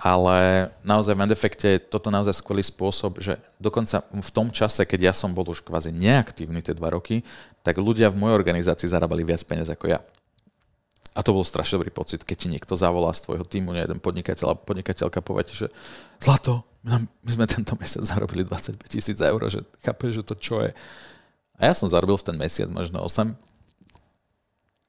ale naozaj v endefekte je toto naozaj skvelý spôsob, že dokonca v tom čase, keď ja som bol už kvázi neaktívny tie dva roky, tak ľudia v mojej organizácii zarábali viac peniaz ako ja. A to bol strašne dobrý pocit, keď ti niekto zavolá z tvojho týmu, nie jeden podnikateľ a podnikateľka povie, že zlato, my sme tento mesiac zarobili dvadsaťpäť tisíc eur, že chápeš, že to čo je. A ja som zarobil v ten mesiac možno osem.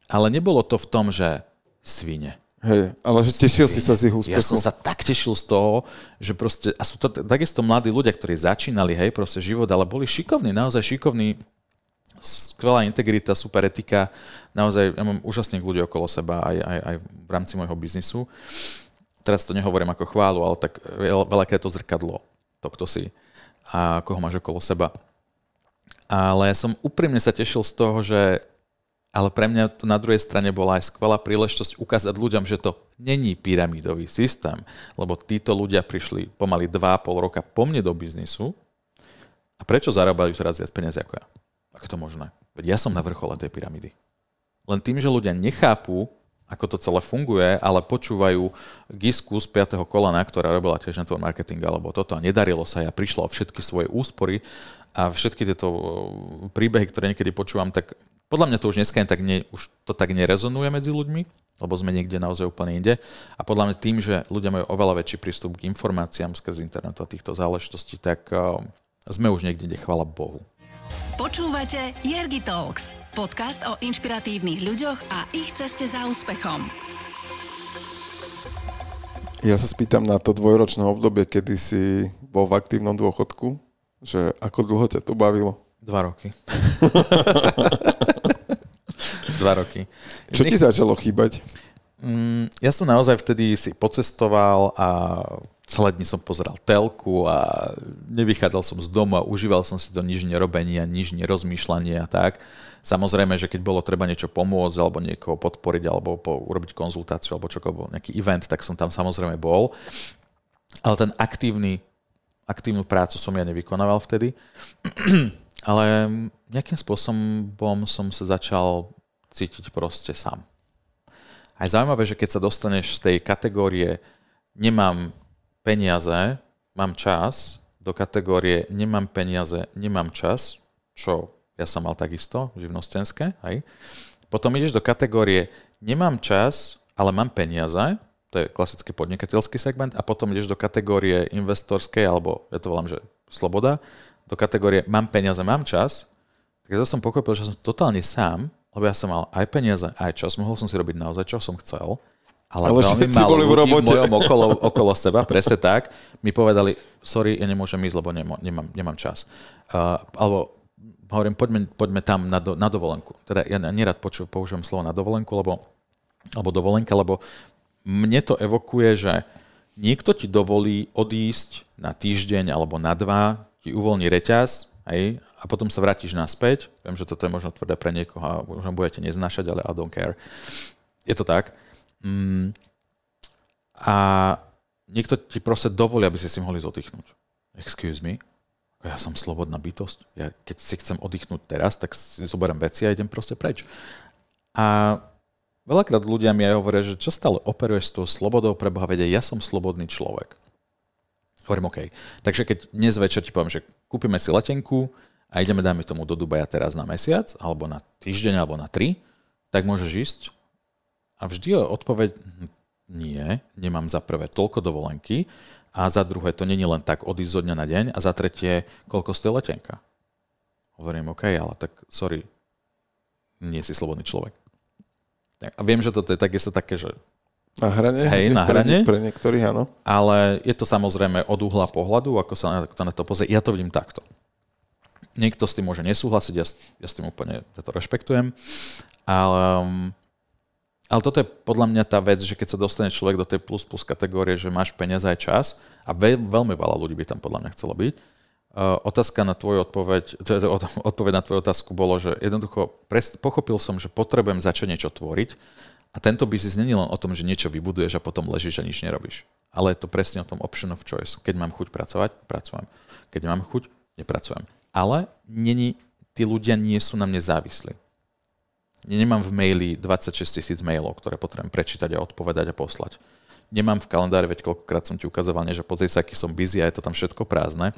Ale nebolo to v tom, že svine. Hej, ale že tešil svine. Si sa z ich úspechov. Ja som sa tak tešil z toho, že proste, a sú to takisto mladí ľudia, ktorí začínali, hej, proste život, ale boli šikovní, naozaj šikovní, skvelá integrita, super etika, naozaj, ja mám úžasných ľudí okolo seba aj, aj, aj v rámci môjho biznisu. Teraz to nehovorím ako chválu, ale tak veľakrát to zrkadlo, to kto si a koho máš okolo seba. Ale som úprimne sa tešil z toho, že ale pre mňa to na druhej strane bola aj skvelá príležitosť ukázať ľuďom, že to není pyramidový systém, lebo títo ľudia prišli pomaly dva a pol roka po mne do biznisu a prečo zarábajú teraz viac peniazy ako ja? Ako to možné? Veď ja som na vrchole tej pyramidy. Len tým, že ľudia nechápu, ako to celé funguje, ale počúvajú Gisku z piateho kolena, ktorá robila tiež network marketing alebo toto a nedarilo sa, ja prišla o všetky svoje úspory a všetky tieto príbehy, ktoré niekedy počúvam, tak podľa mňa to už dneska tak ne, už to tak nerezonuje medzi ľuďmi, lebo sme niekde naozaj úplne inde a podľa mňa tým, že ľudia majú oveľa väčší prístup k informáciám skrz internetu a týchto záležitostí, tak sme už niekde, kde chvála Bohu. Počúvate Ergi Talks, podcast o inšpiratívnych ľuďoch a ich ceste za úspechom. Ja sa spýtam na to dvojročné obdobie, kedy si bol v aktívnom dôchodku, že ako dlho ťa to bavilo? Dva roky. Dva roky. Čo ti začalo chýbať? Ja som naozaj vtedy si pocestoval a celé dni som pozeral telku a nevychádzal som z domu a užíval som si to nič nerobenie, nič nerozmýšľanie a tak. Samozrejme, že keď bolo treba niečo pomôcť alebo niekoho podporiť alebo po, urobiť konzultáciu alebo čokoľvek, nejaký event, tak som tam samozrejme bol. Ale ten aktívny, aktívnu prácu som ja nevykonával vtedy. Ale nejakým spôsobom som sa začal cítiť proste sám. A je zaujímavé, že keď sa dostaneš z tej kategórie nemám peniaze, mám čas, do kategórie nemám peniaze, nemám čas, čo ja som mal takisto, živnostenské, hej. Potom ideš do kategórie nemám čas, ale mám peniaze, to je klasický podnikateľský segment, a potom ideš do kategórie investorskej, alebo ja to volám, že sloboda, do kategórie mám peniaze, mám čas, tak ja som pochopil, že som totálne sám, lebo ja som mal aj peniaze, aj čas, mohol som si robiť naozaj, čo som chcel, ale, ale veľmi málo ľudí v mojom okolo, okolo seba, presne tak, mi povedali, sorry, ja nemôžem ísť, lebo nemám, nemám, nemám čas. Uh, alebo hovorím, poďme, poďme tam na, do, na dovolenku. Teda ja nerad poču, používam slovo na dovolenku, lebo, alebo dovolenka, lebo mne to evokuje, že niekto ti dovolí odísť na týždeň alebo na dva, ti uvoľní reťaz, hej, a potom sa vrátiš naspäť. Viem, že toto je možno tvrdé pre niekoho a možno budete neznášať, ale I don't care. Je to tak. Mm. A niekto ti proste dovolí, aby si si mohli zodýchnúť. Excuse me. Ja som slobodná bytosť. Ja keď si chcem oddychnúť teraz, tak si zoberiem veci a idem proste preč. A veľakrát ľudia mi aj hovoria, že čo stále operuješ s tou slobodou, preboha vedia, ja som slobodný človek. Hovorím, OK. Takže keď dnes večer ti poviem, že kúpime si letenku a ideme, dáme tomu do Dubaja teraz na mesiac, alebo na týždeň, alebo na tri, tak môžeš ísť. A vždy je odpoveď, nie, nemám za prvé toľko dovolenky a za druhé, to nie je len tak odísť zo dňa na deň a za tretie, koľko stojí letenka. Hovorím, OK, ale tak sorry, nie si slobodný človek. A viem, že toto je takisto také, že na hrane, hej, na hrane, pre niektorých, áno. Ale je to samozrejme od uhla pohľadu, ako sa na to pozrie. Ja to vidím takto. Niekto s tým môže nesúhlasiť, ja, ja s tým úplne ja to rešpektujem. Ale, ale toto je podľa mňa tá vec, že keď sa dostane človek do tej plus plus kategórie, že máš peniaze aj čas, a veľ, veľmi veľa ľudí by tam podľa mňa chcelo byť, uh, otázka na tvoju odpoveď, teda odpoveď na tvoju otázku bolo, že jednoducho pres, pochopil som, že potrebujem začať niečo tvoriť. A tento biznis nie je len o tom, že niečo vybuduješ a potom ležíš a nič nerobíš. Ale je to presne o tom option of choice. Keď mám chuť pracovať, pracujem. Keď mám chuť, nepracujem. Ale neni, tí ľudia nie sú na mne závislí. Nemám v maili dvadsaťšesť tisíc mailov, ktoré potrebujem prečítať a odpovedať a poslať. Nemám v kalendári, veď koľkokrát som ti ukazoval, že pozri sa, aký som busy a je to tam všetko prázdne.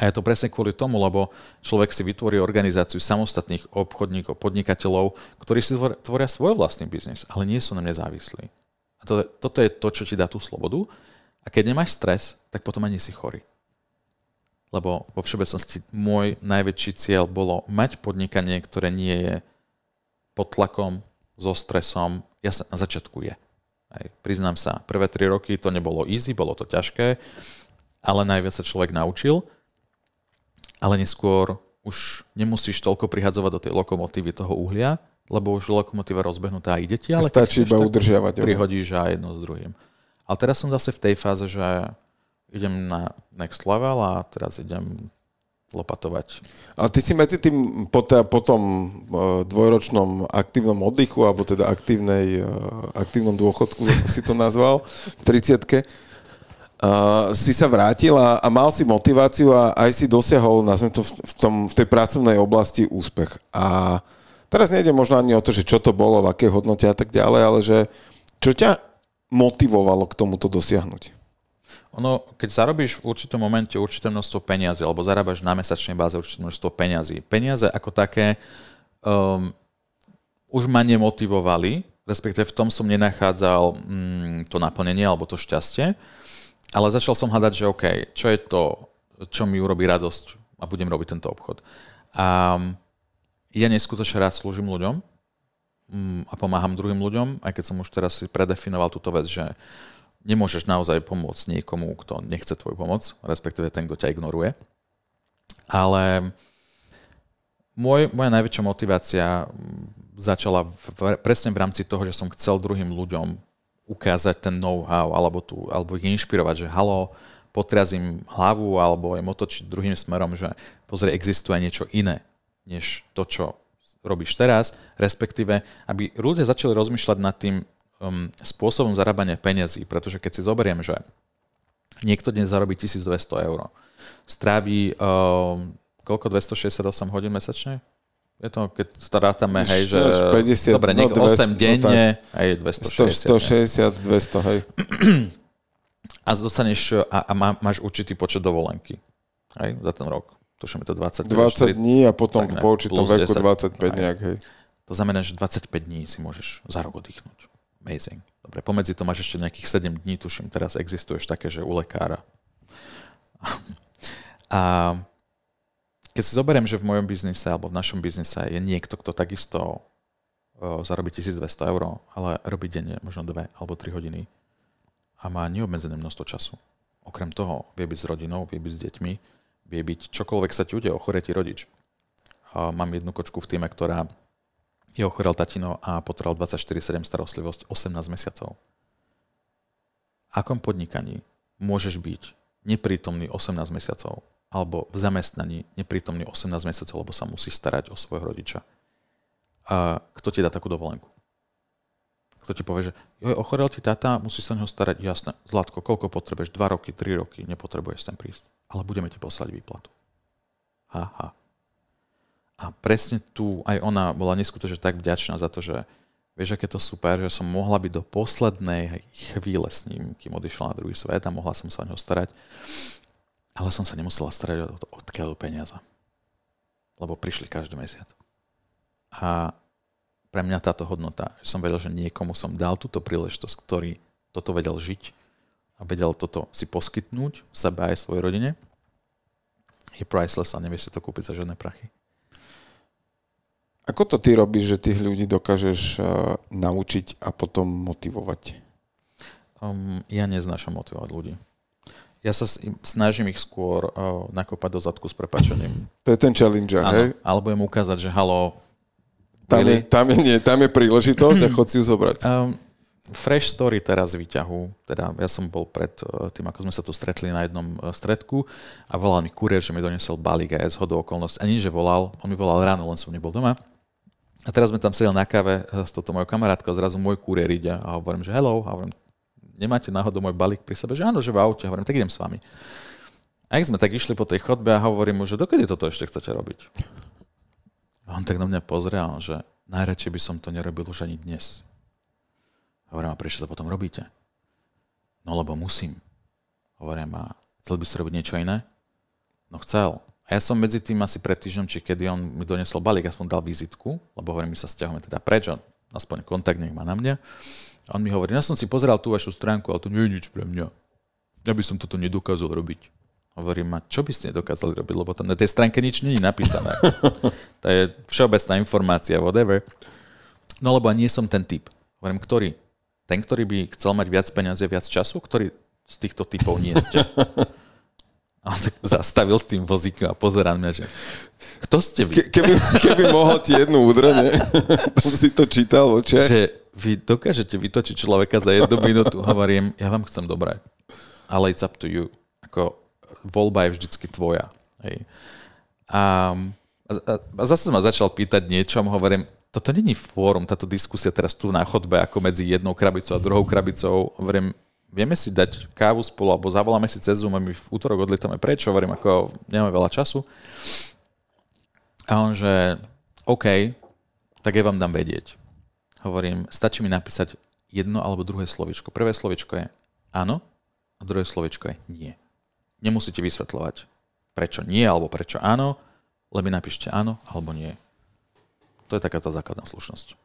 A je to presne kvôli tomu, lebo človek si vytvorí organizáciu samostatných obchodníkov, podnikateľov, ktorí si tvoria svoj vlastný biznis, ale nie sú na mne závislí. A to, toto je to, čo ti dá tú slobodu. A keď nemáš stres, tak potom ani si chorý. Lebo vo všeobecnosti môj najväčší cieľ bolo mať podnikanie, ktoré nie je pod tlakom, so stresom. Ja sa na začiatku je. Aj, priznám sa, prvé tri roky to nebolo easy, bolo to ťažké, ale najviac sa človek naučil. Ale neskôr už nemusíš toľko prihadzovať do tej lokomotívy toho uhlia, lebo už lokomotíva rozbehnutá a ide ti, ale stačí iba udržiavať. Prihodíš a jedno s druhým. Ale teraz som zase v tej fáze, že idem na next level a teraz idem lopatovať. Ale ty si medzi tým po, t- po tom dvojročnom aktívnom oddychu, alebo teda aktívnej, aktívnom dôchodku, ako si to nazval, v tridsiatke, uh, si sa vrátil a, a mal si motiváciu a aj si dosiahol, nazvem to, v, tom, v tej pracovnej oblasti úspech. A teraz nejde možno ani o to, že čo to bolo, v akej hodnote a tak ďalej, ale že čo ťa motivovalo k tomuto dosiahnuť? Ono, keď zarobíš v určitom momente určité množstvo peniazy, alebo zarábaš na mesačnej báze určité množstvo peniazy. Peniaze ako také um, už ma nemotivovali, respektíve v tom som nenachádzal um, to naplnenie alebo to šťastie, ale začal som hľadať, že OK, čo je to, čo mi urobí radosť a budem robiť tento obchod. A ja neskutočne rád slúžim ľuďom um, a pomáham druhým ľuďom, aj keď som už teraz si predefinoval túto vec, že nemôžeš naozaj pomôcť niekomu, kto nechce tvoju pomoc, respektíve ten, kto ťa ignoruje. Ale môj, moja najväčšia motivácia začala v, presne v rámci toho, že som chcel druhým ľuďom ukázať ten know-how, alebo, tu, alebo ich inšpirovať, že halo, potriasť im hlavu, alebo im otočiť druhým smerom, že pozri, existuje niečo iné, než to, čo robíš teraz, respektíve, aby ľudia začali rozmýšľať nad tým, spôsobom zarábania peniazí, pretože keď si zoberiem, že niekto dnes zarobí tisícdvesto eur, stráví um, koľko, dvestošesťdesiatosem hodín mesačne? Je to, keď to rátame, hej, že päťdesiat, dobre, no, osem dvesto, denne, no, hej, dvestošesťdesiat. sto šesťdesiat, dvesto, hej. A dostaneš, a, a má, máš určitý počet dovolenky, hej, za ten rok. Tuším, je to dvadsať, dvadsať štyridsať, dní a potom tak, ne, po určitom veku dvadsaťpäť nejak, hej. To znamená, že dvadsaťpäť dní si môžeš za rok oddychnúť. Amazing. Dobre, pomedzi to máš ešte nejakých sedem dní, tuším, teraz existuješ také, že u lekára. A keď si zoberiem, že v mojom biznise alebo v našom biznise je niekto, kto takisto zarobí tisícdvesto eur, ale robí denne možno dve alebo tri hodiny a má neobmedzené množstvo času. Okrem toho vie byť s rodinou, vie byť s deťmi, vie byť čokoľvek sa ti udeje, ochorie ti rodič. A mám jednu kočku v týme, ktorá je ochorel tatino a potreboval dvadsaťštyri sedem starostlivosť osemnásť mesiacov. V akom podnikaní môžeš byť neprítomný osemnásť mesiacov alebo v zamestnaní neprítomný osemnásť mesiacov, lebo sa musíš starať o svojho rodiča? A kto ti dá takú dovolenku? Kto ti povie, že joj, ochorel ti tata, musíš sa o neho starať? Jasné, Zlatko, koľko potrebuješ? dva roky, tri roky, nepotrebuješ sem prísť. Ale budeme ti poslať výplatu. Ha, ha. A presne tu aj ona bola neskutočne tak vďačná za to, že vieš, aké to super, že som mohla byť do poslednej chvíle s ním, kým odišla na druhý svet a mohla som sa o neho starať. Ale som sa nemusela starať o to, odkiaľ peniaze. Lebo prišli každý mesiac. A pre mňa táto hodnota, že som vedel, že niekomu som dal túto príležitosť, ktorý toto vedel žiť a vedel toto si poskytnúť sebe aj svojej rodine, je priceless a nevie si to kúpiť za žiadne prachy. Ako to ty robíš, že tých ľudí dokážeš uh, naučiť a potom motivovať? Um, ja neznášam motivovať ľudí. Ja sa snažím ich skôr uh, nakopať do zadku s prepáčením. To je ten challenger, áno, hej? Alebo im ukázať, že halo... Tam, really? je, tam, je, nie, tam je príležitosť a chod si ju zobrať. Um, fresh story teraz výťahu. Teda ja som bol pred tým, ako sme sa tu stretli na jednom stretku a volal mi kuriér, že mi doniesol balík a zhodou okolností. A nie, že volal, on mi volal ráno, len som nebol doma. A teraz sme tam sedeli na káve s touto mojou kamarátkou a zrazu môj kuriér ide a hovorím, že hello, a hovorím, nemáte náhodou môj balík pri sebe? Že áno, že v aute, hovorím, tak idem s vami. A keď sme tak išli po tej chodbe a hovorím mu, že dokedy toto ešte chcete robiť? A on tak na mňa pozrel, že najradšej by som to nerobil už ani dnes. Hovorím, a prečo to potom robíte? No lebo musím. Hovorím, a chcel by si robiť niečo iné? No chcel. A ja som medzi tým asi pred týždňom, či kedy on mi donesol balík, ja som dal vizitku, lebo hovorím, my sa stiahujeme teda preč, on aspoň kontakt nech má na mňa. A on mi hovorí, ja som si pozeral tú vašu stránku, ale to nie je nič pre mňa. ja by som toto nedokázal robiť. Hovorím, a čo by ste nedokázali robiť, lebo tam na tej stránke nič nie je napísané. To je všeobecná informácia, whatever. No lebo nie som ten typ. Hovorím, ktorý? Ten, ktorý by chcel mať viac peniazy, viac času? Ktorý z týchto typov nie ste? A on tak zastavil s tým vozíkom a pozerám mňa, že kto ste vy? Ke, keby, keby mohol ti jednu údrne, si to čítal v očiach. Že vy dokážete vytočiť človeka za jednu minútu. Hovorím, ja vám chcem dobré. Ale it's up to you. Ako, voľba je vždycky tvoja. Hej. A, a, a zase ma začal pýtať niečom, hovorím, toto není fórum, táto diskusia teraz tu na chodbe, ako medzi jednou krabicou a druhou krabicou. Hovorím, vieme si dať kávu spolu, alebo zavoláme si cez Zoom a my v útorok odlietame preč, hovorím, ako nemáme veľa času. A on, že OK, tak ja vám dám vedieť. Hovorím, stačí mi napísať jedno alebo druhé slovičko. Prvé slovičko je áno a druhé slovičko je nie. Nemusíte vysvetľovať, prečo nie alebo prečo áno, len mi napíšte áno alebo nie. To je taká tá základná slušnosť.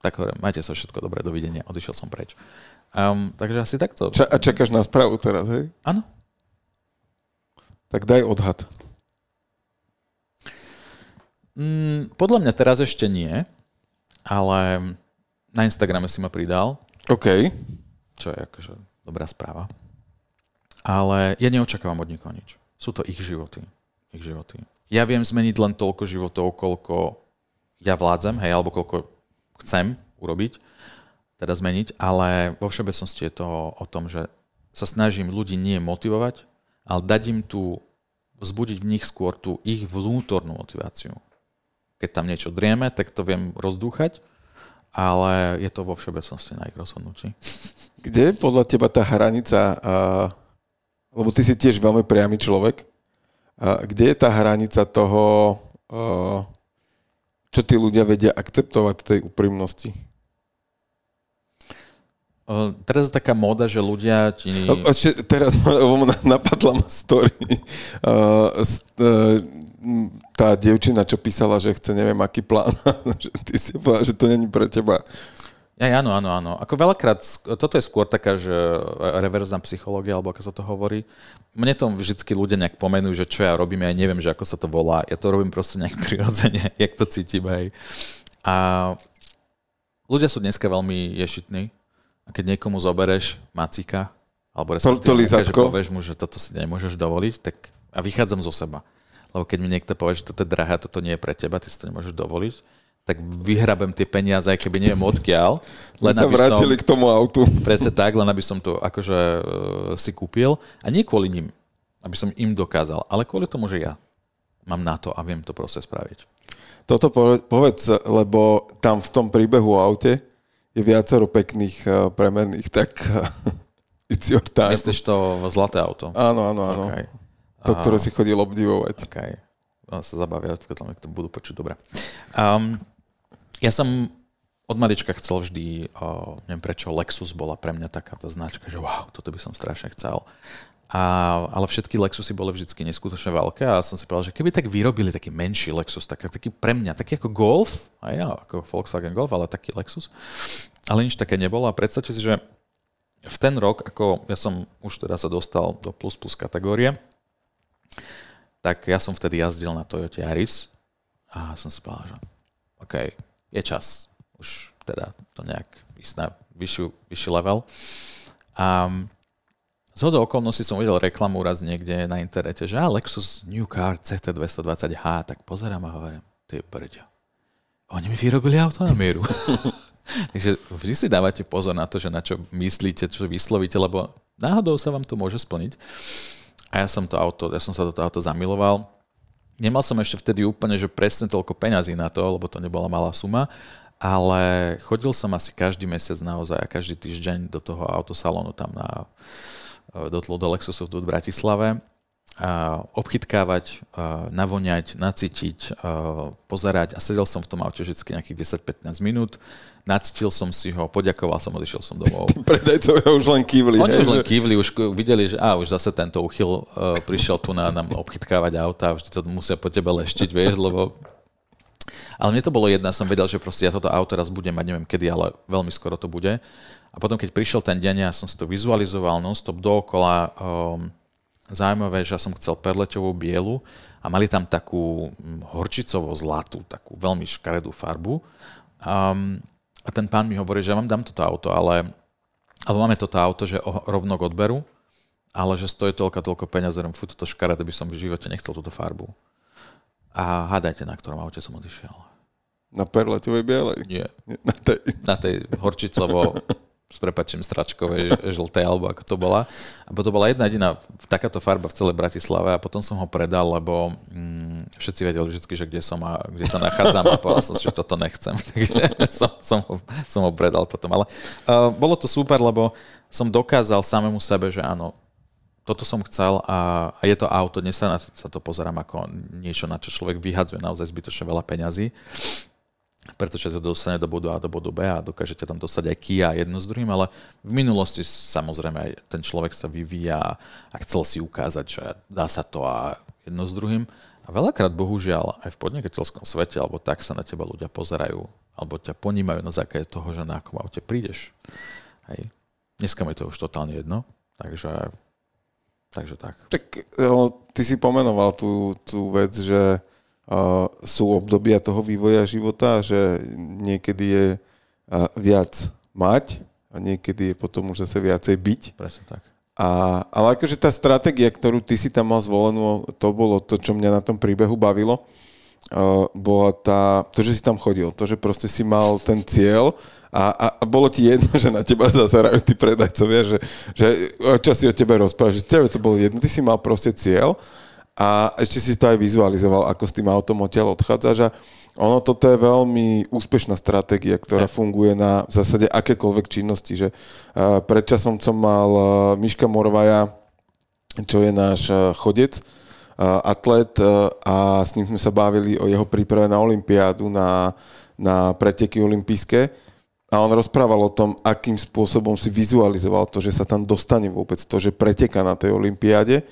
Tak hovorím, majte sa všetko dobré, dovidenia, odišiel som preč. Um, takže asi takto. Ča- a čakáš na správu teraz, hej? Áno. Tak daj odhad. Mm, podľa mňa teraz ešte nie, ale na Instagrame si ma pridal. OK. Čo je akože dobrá správa. Ale ja neočakávam od nikoho nič. Sú to ich životy. Ich životy. Ja viem zmeniť len toľko životov, koľko ja vládzem, hej, alebo koľko chcem urobiť, teda zmeniť, ale vo všeobecnosti je to o tom, že sa snažím ľudí nie motivovať, ale dať im tú, vzbudiť v nich skôr tú ich vnútornú motiváciu. Keď tam niečo drieme, tak to viem rozdúchať, ale je to vo všeobecnosti na ich rozhodnutí. Kde je podľa teba tá hranica, lebo ty si tiež veľmi priamy človek, kde je tá hranica toho, čo tí ľudia vedia akceptovať tej úprimnosti? Uh, teraz je taká móda, že ľudia ti... A, ešte, teraz napadla ma story. Uh, st, uh, tá dievčina, čo písala, že chce neviem aký plán, že ty si povedal, že to není pre teba. Aj, áno, áno, áno. Ako veľakrát, toto je skôr taká, že reverzná psychológia, alebo ako sa to hovorí. Mne to vždycky ľudia nejak pomenujú, že čo ja robím, ja neviem, že ako sa to volá. Ja to robím proste nejak prirodzene, jak to cítim aj. A ľudia sú dneska veľmi ješitní. A keď niekomu zobereš macika, alebo respektíve, že povieš mu, že toto si nemôžeš dovoliť, tak a vychádzam zo seba. Lebo keď mi niekto povie, že toto je drahé, toto nie je pre teba, ty si to nemôžeš dovoliť, tak vyhrabem tie peniaze, aj keby neviem odkiaľ. Len aby sa vrátili som, k tomu autu. Presne tak, len aby som to akože uh, si kúpil. A nie kvôli nim, aby som im dokázal, ale kvôli tomu, že ja mám na to a viem to proste spraviť. Toto povedz, lebo tam v tom príbehu o aute je viacero pekných uh, premenných, tak uh, it's your time. Myslíš to zlaté auto? Áno, áno, áno. Okay. To, ktoré si chodil obdivovať. Okay. On sa zabavia, keď to budú počuť, dobre. Um, Ja som od malička chcel vždy, oh, neviem prečo, Lexus bola pre mňa taká tá značka, že wow, toto by som strašne chcel. A, ale všetky Lexusy boli vždycky neskutočne veľké a som si povedal, že keby tak vyrobili taký menší Lexus, tak, taký pre mňa, taký ako Golf, a ja, ako Volkswagen Golf, ale taký Lexus. Ale nič také nebolo a predstavte si, že v ten rok, ako ja som už teda sa dostal do plus plus kategórie, tak ja som vtedy jazdil na Toyota Auris a som si povedal, že okej, okay, je čas. Už teda to nejak ísť na vyššiu, vyšší level. A zhodou okolností som videl reklamu raz niekde na internete, že a Lexus New Car C T dvestodvadsať H, tak pozerám a hovorím, ty brďo, oni mi vyrobili auto na mieru. Takže vždy si dávate pozor na to, že na čo myslíte, čo vyslovíte, lebo náhodou sa vám to môže splniť. A ja som to auto, ja som sa do toho auta zamiloval. Nemal som ešte vtedy úplne, že presne toľko peňazí na to, lebo to nebola malá suma, ale chodil som asi každý mesiac naozaj a každý týždeň do toho autosalónu tam na, do, do Lexusu v Bratislave a obchytkávať, a navoňať, nacítiť, pozerať a sedel som v tom aute vždycky nejakých desať pätnásť minút, nacítil som si ho, poďakoval som, odišiel som domov. Predajcovia už len kývli. Oni už len kývli, už videli, že á, už zase tento uchyl uh, prišiel tu na nám obchytkávať auta, vždy to musia po tebe leštiť, vieš, lebo... Ale mne to bolo jedna, som vedel, že proste ja toto auto raz budem mať, neviem kedy, ale veľmi skoro to bude. A potom, keď prišiel ten deň, ja som si to vizualizoval non-stop dookola. Um, zaujímavé, že ja som chcel perleťovú bielu a mali tam takú horčicovo zlatú, takú veľmi škaredú farbu. Um, a ten pán mi hovorí, že ja vám dám toto auto, ale alebo máme toto auto, že rovno k odberu, ale že stojí toľko, toľko peňazerem, fú, toto škaredé, by som v živote nechcel túto farbu. A hádajte, na ktorom aute som odišiel. Na perletovej bielej? Nie. Na tej, na tej horčicovo, s prepačím, stračkovej, žltej, alebo ako to bola. A to bola jedna jediná takáto farba v celej Bratislave a potom som ho predal, lebo mm, všetci vedeli vždy, že kde som a kde sa nachádzam a povedal som si, že toto nechcem. Takže som, som, ho, som ho predal potom. Ale uh, bolo to super, lebo som dokázal samému sebe, že áno, toto som chcel a je to auto, dnes sa na to pozerám ako niečo, na čo človek vyhadzuje naozaj zbytočne veľa peňazí, pretože to dostane do bodu A, do bodu B a dokážete tam dostať aj Kia jedno s druhým, ale v minulosti samozrejme aj ten človek sa vyvíja a chcel si ukázať, že dá sa to a jedno s druhým. A veľakrát bohužiaľ aj v podnikateľskom svete alebo tak sa na teba ľudia pozerajú alebo ťa ponímajú na základe toho, že na akom aute prídeš. Hej. Dneska mi to už totálne jedno, takže... Takže tak. Tak ty si pomenoval tú, tú vec, že uh, sú obdobia toho vývoja života, že niekedy je uh, viac mať a niekedy je potom už zase viacej byť. Presne tak. A, ale akože tá stratégia, ktorú ty si tam mal zvolenú, to bolo to, čo mňa na tom príbehu bavilo. Uh, bola tá, to, že si tam chodil, to, že proste si mal ten cieľ a, a, a bolo ti jedno, že na teba zazerajú tí predajcovia, že, že čo si o tebe rozprávajú, že tebe to bolo jedno, ty si mal proste cieľ a ešte si to aj vizualizoval, ako s tým autom odtiaľ odchádzaš a ono toto je veľmi úspešná stratégia, ktorá funguje na v zásade akékoľvek činnosti, že uh, predčasom som mal uh, Miška Morvaja, čo je náš uh, chodec, atlet a s ním sme sa bavili o jeho príprave na olympiádu, na, na preteky olympijské a on rozprával o tom, akým spôsobom si vizualizoval to, že sa tam dostane vôbec, to, že preteká na tej olympiáde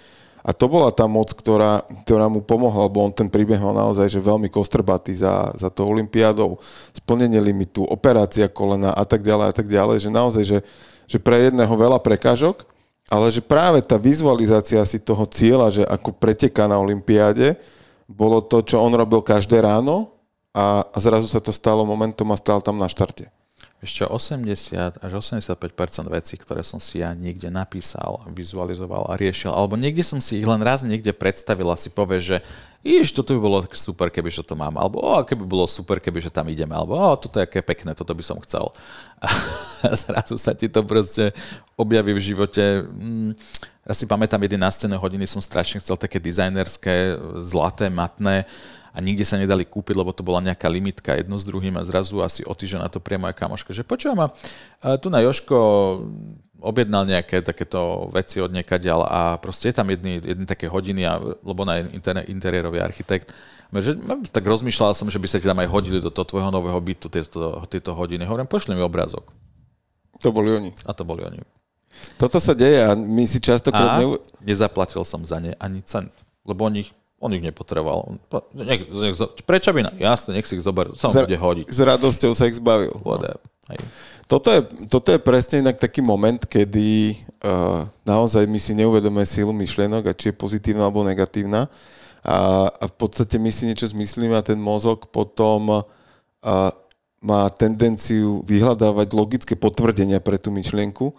a to bola tá moc, ktorá, ktorá mu pomohla, lebo on ten príbeh mal naozaj že veľmi kostrbatý za, za tou olympiádou, splnenie limitu, operácia kolena a tak ďalej a tak ďalej, že naozaj, že, že pre jedného veľa prekážok, ale že práve tá vizualizácia si toho cieľa, že ako preteká na olympiáde, bolo to, čo on robil každé ráno a zrazu sa to stalo momentom a stál tam na štarte. Ešte osemdesiat až osemdesiatpäť percent vecí, ktoré som si ja niekde napísal, vizualizoval a riešil, alebo niekde som si ich len raz niekde predstavil a si povie, že iš, toto by bolo super, keby že to mám, alebo o, keby bolo super, keby že tam ideme, alebo o, toto je aké pekné, toto by som chcel. A zrazu sa ti to proste objaví v živote. Ja si pamätám, jeden nástené hodiny som strašne chcel také dizajnerské, zlaté, matné a nikde sa nedali kúpiť, lebo to bola nejaká limitka jedno s druhým a zrazu asi o týždeň na to priamo aj kamoška, že počúva ma, tu na Jožko objednal nejaké takéto veci od niekaďal a proste je tam jedny, jedny také hodiny, a, lebo na interne, interiérový architekt. Že, tak rozmýšľal som, že by sa ti tam aj hodili do toho tvojho nového bytu tieto, tieto hodiny. Hovorím, pošli mi obrázok. To boli oni. A to boli oni. Toto sa deje a my si častokrát... A neu... nezaplatil som za ne ani cent, lebo on ich, on ich nepotreboval. Nech, nech, prečo by na... Jasne, nech si ich zober, sa on bude hodiť. S radosťou sa ich zbavil. Whatever. Toto je, toto je presne inak taký moment, kedy uh, naozaj my si neuvedomujeme sílu myšlienok a či je pozitívna alebo negatívna a, a v podstate my si niečo zmyslíme a ten mozog potom uh, má tendenciu vyhľadávať logické potvrdenia pre tú myšlienku.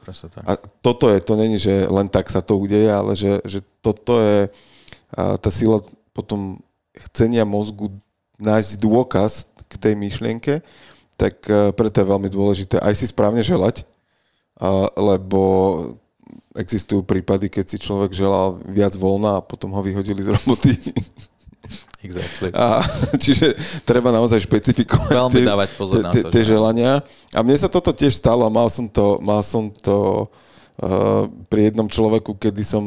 A toto je, to není, že len tak sa to udeje, ale že, že toto je uh, tá sila potom chcenia mozgu nájsť dôkaz k tej myšlienke. Tak preto je veľmi dôležité aj si správne želať, lebo existujú prípady, keď si človek želal viac voľna a potom ho vyhodili z roboty. Exactly. A, čiže treba naozaj špecifikovať veľmi tie, dávať pozor na to, tie želania. A mne sa toto tiež stalo, mal som to, mal som to uh, pri jednom človeku, kedy som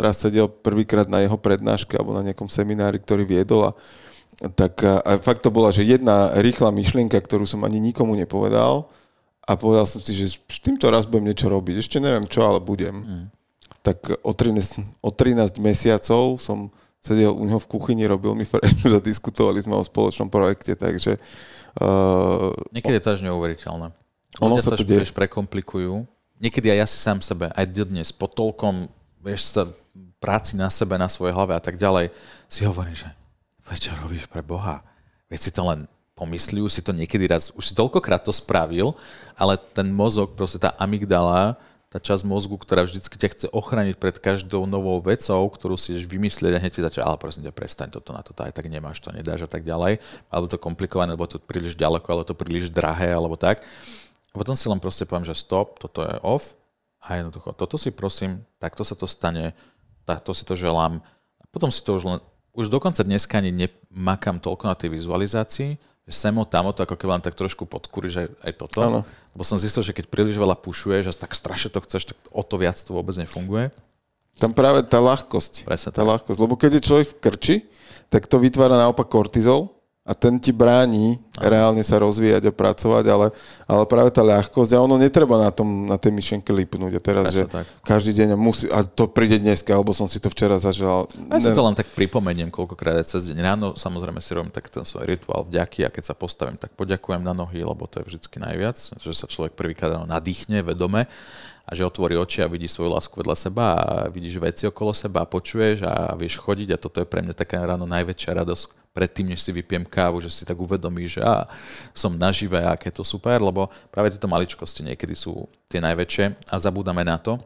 raz sedel prvýkrát na jeho prednáške alebo na nejakom seminári, ktorý viedol a tak a fakt to bola, že jedna rýchla myšlienka, ktorú som ani nikomu nepovedal a povedal som si, že s týmto raz budem niečo robiť. Ešte neviem čo, ale budem. Mm. Tak o trinásť, o trinásť mesiacov som sedel u neho v kuchyni, robil mi frečnú, zadiskutovali sme o spoločnom projekte, takže... Uh, Niekedy je to až neuveriteľné. Ono Ľudia sa to tiež prekomplikujú. Niekedy aj ja si sám sebe, aj dnes, po toľkom, vieš, sa práci na sebe, na svojej hlave a tak ďalej, si hovorím, že čo robíš pre Boha? Veď si to len pomyslí, už si to niekedy raz, už si toľkokrát to spravil, ale ten mozog, proste tá amygdala, tá časť mozgu, ktorá vždycky ťa chce ochrániť pred každou novou vecou, ktorú si ideš vymyslieť a hneď ti začal, ale prosím ťa, prestaň toto na toto, aj tak nemáš to, nedáš a tak ďalej, alebo to komplikované, alebo to príliš ďaleko, alebo to príliš drahé, alebo tak. A potom si len proste poviem, že stop, toto je off a jednoducho, toto si prosím, takto sa to stane, takto si to želám. A potom si to už len, už dokonca dneska ani nemakám toľko na tej vizualizácii, sem o tam, to ako keby len tak trošku podkúriš aj, aj toto. Ano. Lebo som zistil, že keď príliš veľa pušuješ a tak strašne to chceš, tak o to viac to vôbec nefunguje. Tam práve tá ľahkosť. Presne tá ľahkosť. Lebo keď je človek v krči, tak to vytvára naopak kortizol a ten ti bráni ano. reálne sa rozvíjať a pracovať, ale, ale práve tá ľahkosť a ono netreba na, tom, na tej myšlenke lipnúť. A teraz, presne že tak. Každý deň musí, a to príde dneska, alebo som si to včera zaželal. Ja si to len tak pripomeniem, koľkokrát aj cez deň. Ráno samozrejme si robím tak ten svoj rituál vďaky a keď sa postavím, tak poďakujem na nohy, lebo to je vždycky najviac, že sa človek prvýkrát nadýchne vedome a že otvorí oči a vidí svoju lásku vedľa seba a vidíš veci okolo seba a počuješ a vieš chodiť a toto je pre mňa taká ráno najväčšia radosť predtým, než si vypijem kávu, že si tak uvedomíš, že á, som naživé a aké to super, lebo práve tieto maličkosti niekedy sú tie najväčšie a zabúdame na to,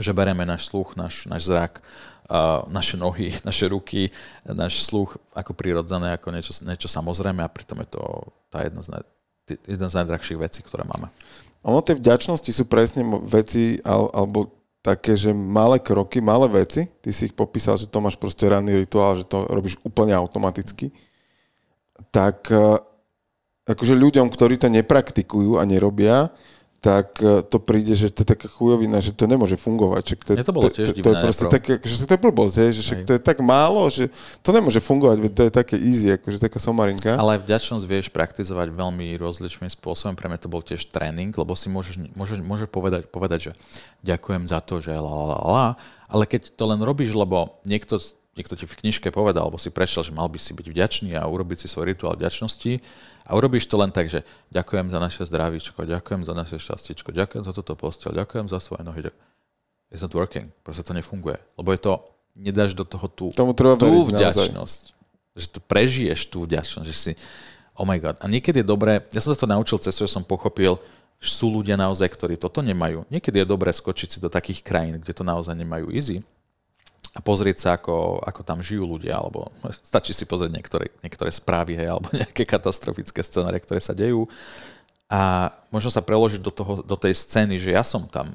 že bereme náš sluch, náš, náš zrak, uh, naše nohy, naše ruky, náš sluch ako prirodzené, ako niečo, niečo samozrejme a pritom je to tá jedna z, naj, jedna z najdrahších vecí, ktoré máme. Ono tie vďačnosti sú presne veci alebo také, že malé kroky, malé veci. Ty si ich popísal, že to máš proste ranný rituál, že to robíš úplne automaticky. Tak akože ľuďom, ktorí to nepraktikujú a nerobia, tak to príde, že to je taká chujovina, že to nemôže fungovať. To, to bolo tiež to, divné. To je proste také, že to je blbosť, hej, že to je tak málo, že to nemôže fungovať, to je také easy, akože taká somarinka. Ale aj vďačnosť vieš praktizovať veľmi rozličným spôsobom, pre mňa to bol tiež tréning, lebo si môžeš, môžeš, môžeš povedať, povedať, že ďakujem za to, že la, la, la, ale keď to len robíš, lebo niekto, niekto ti v knižke povedal, alebo si prešiel, že mal by si byť vďačný a urobiť si svoj rituál vďačnosti, a urobíš to len tak, že ďakujem za naše zdravíčko, ďakujem za naše šťastíčko, ďakujem za toto posteľ, ďakujem za svoje nohy. It's not working. Proste to nefunguje. Lebo je to, nedáš do toho tú, tú vďačnosť. Naozaj. Že to prežiješ tú vďačnosť. Že si, oh my god. A niekedy je dobré, ja som to naučil cez to, že som pochopil, že sú ľudia naozaj, ktorí toto nemajú. Niekedy je dobré skočiť si do takých krajín, kde to naozaj nemajú easy a pozrieť sa, ako, ako tam žijú ľudia, alebo stačí si pozrieť niektoré, niektoré správy, hej, alebo nejaké katastrofické scenárie, ktoré sa dejú. A možno sa preložiť do, toho, do tej scény, že ja som tam,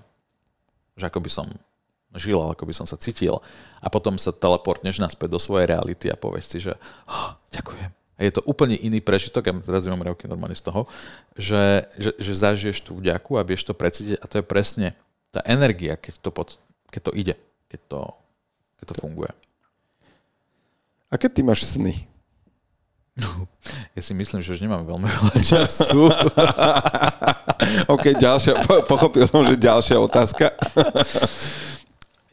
že ako by som žil, ako by som sa cítil. A potom sa teleportneš naspäť do svojej reality a povieš si, že oh, ďakujem. A je to úplne iný prežitok, ja teraz mám revky normálne z toho, že, že, že zažiješ tú vďaku a vieš to precítiť a to je presne tá energia, keď to, pod, keď to ide, keď to keď to funguje. A keď ty máš sny? Ja si myslím, že už nemám veľmi veľa času. OK, ďalšia, pochopil som, že ďalšia otázka.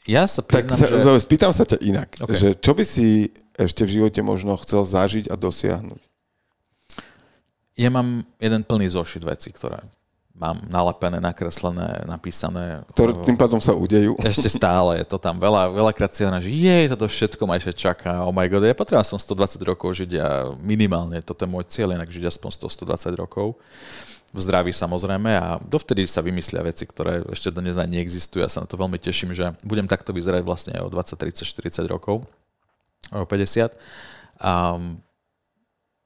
Ja sa priznám, tak sa, že... Spýtam sa ťa inak, okay. Že čo by si ešte v živote možno chcel zažiť a dosiahnuť? Ja mám jeden plný zošit vecí, ktoré mám nalepené, nakreslené, napísané. Ktoré tým pádom sa udejú. Ešte stále je to tam. Veľa, veľakrát si hovorím, že jej, toto všetko ma ešte čaká. Oh my god, ja potrebujem som stodvadsať rokov žiť a minimálne, toto je môj cieľ, inak žiť aspoň stodvadsať rokov. V zdraví samozrejme a dovtedy sa vymyslia veci, ktoré ešte dnes aj neexistujú. Ja sa na to veľmi teším, že budem takto vyzerať vlastne o dvadsať, tridsať, štyridsať rokov. O päťdesiat. A um,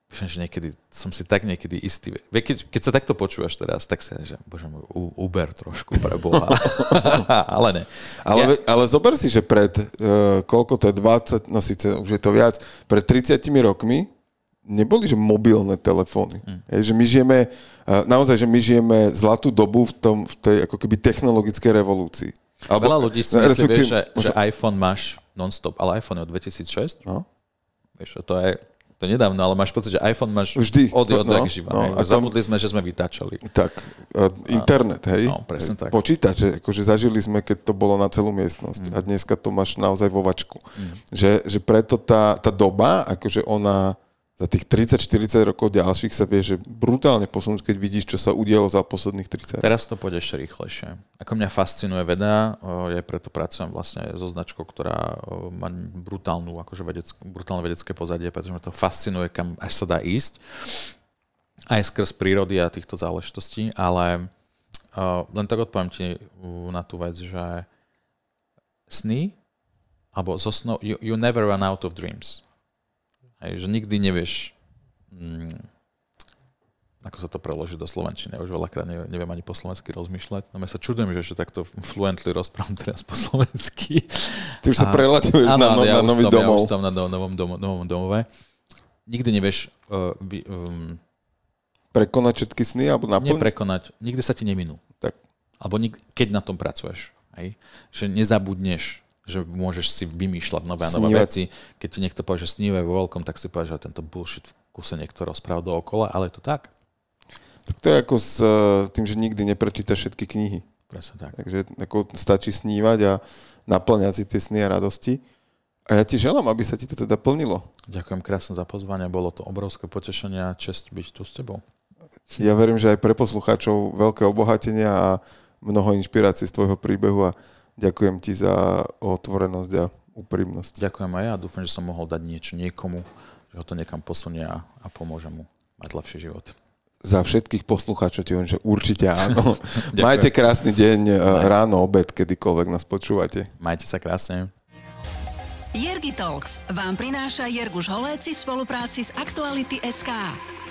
že niekedy, som si tak niekedy istý. Keď, keď sa takto počúvaš teraz, tak si že bože môj, Uber trošku pre Boha. Ale ne. Ale, ja. ale zober si, že pred uh, koľko to je, dvadsať, no síce už je to viac, pred tridsiatimi rokmi neboli, že mobilné telefóny. Mm. Je, že my žijeme, uh, naozaj, že my žijeme zlatú dobu v, tom, v tej ako keby technologickej revolúcii. Alebo, veľa ľudí si myslí, vieš, že, že iPhone máš non-stop, ale iPhone je od dvetisícšesť. No. Vieš, to je... to nedávno, ale máš pocit, že iPhone máš vždy od od no, živa. No, a zabudli tam sme, že sme vytáčali. Tak, internet, hej? No, presne tak. Počítače, akože zažili sme, keď to bolo na celú miestnosť. Mm. A dneska to máš naozaj vo vačku. Mm. Že, že preto tá, tá doba, akože ona za tých tridsať štyridsať rokov ďalších sa vie, že brutálne posunúť, keď vidíš, čo sa udialo za posledných tridsať. Teraz to pôjde ešte rýchlejšie. Ako mňa fascinuje veda, ja preto pracujem vlastne so značkou, ktorá má brutálnu, akože vedeck- brutálne vedecké pozadie, pretože ma to fascinuje, kam až sa dá ísť. Aj skrz prírody a týchto záležitostí, ale uh, len tak odpoviem ti na tú vec, že sny, alebo zo snou, you, you never run out of dreams. Hej, že nikdy nevieš, mm, ako sa to preloží do slovenčiny. Ja už veľakrát neviem ani po slovensky rozmýšľať. No ja sa čudujem, že ešte takto fluently rozprávam teraz po slovensky. Ty už a, sa prelatuješ na, no, ja na nový tam, domov. Ja už tam na novom, domo, novom domove. Nikdy nevieš uh, by, um, prekonať všetky sny? Alebo naplň? Neprekonať. Nikdy sa ti neminú. Tak. Alebo nik- keď na tom pracuješ. Hej? Že nezabudneš, že môžeš si vymýšľať nové a nové veci. Keď ti niekto povie, že snívajú vo veľkom, tak si povie, že tento bullshit v kuse niekto rozpráva dookola, ale je to tak. Tak to je ako s tým, že nikdy neprečítaš všetky knihy. Presne tak. Takže ako stačí snívať a naplňať si tie sny a radosti. A ja ti želám, aby sa ti to teda plnilo. Ďakujem krásne za pozvanie, bolo to obrovské potešenie a čest byť tu s tebou. Ja verím, že aj pre poslucháčov veľké obohatenia a mnoho inšpirácií z tvojho príbehu a ďakujem ti za otvorenosť a úprimnosť. Ďakujem aj ja. Dúfam, že som mohol dať niečo niekomu, že ho to niekam posunie a, a pomôže mu mať lepší život. Za všetkých poslucháčov ti hovorím, že určite áno. Majte krásny deň, ráno, obed, kedykoľvek nás počúvate. Majte sa krásne. Jergi Talks vám prináša Jerguš Holéczy v spolupráci s Aktuality bodka es ká.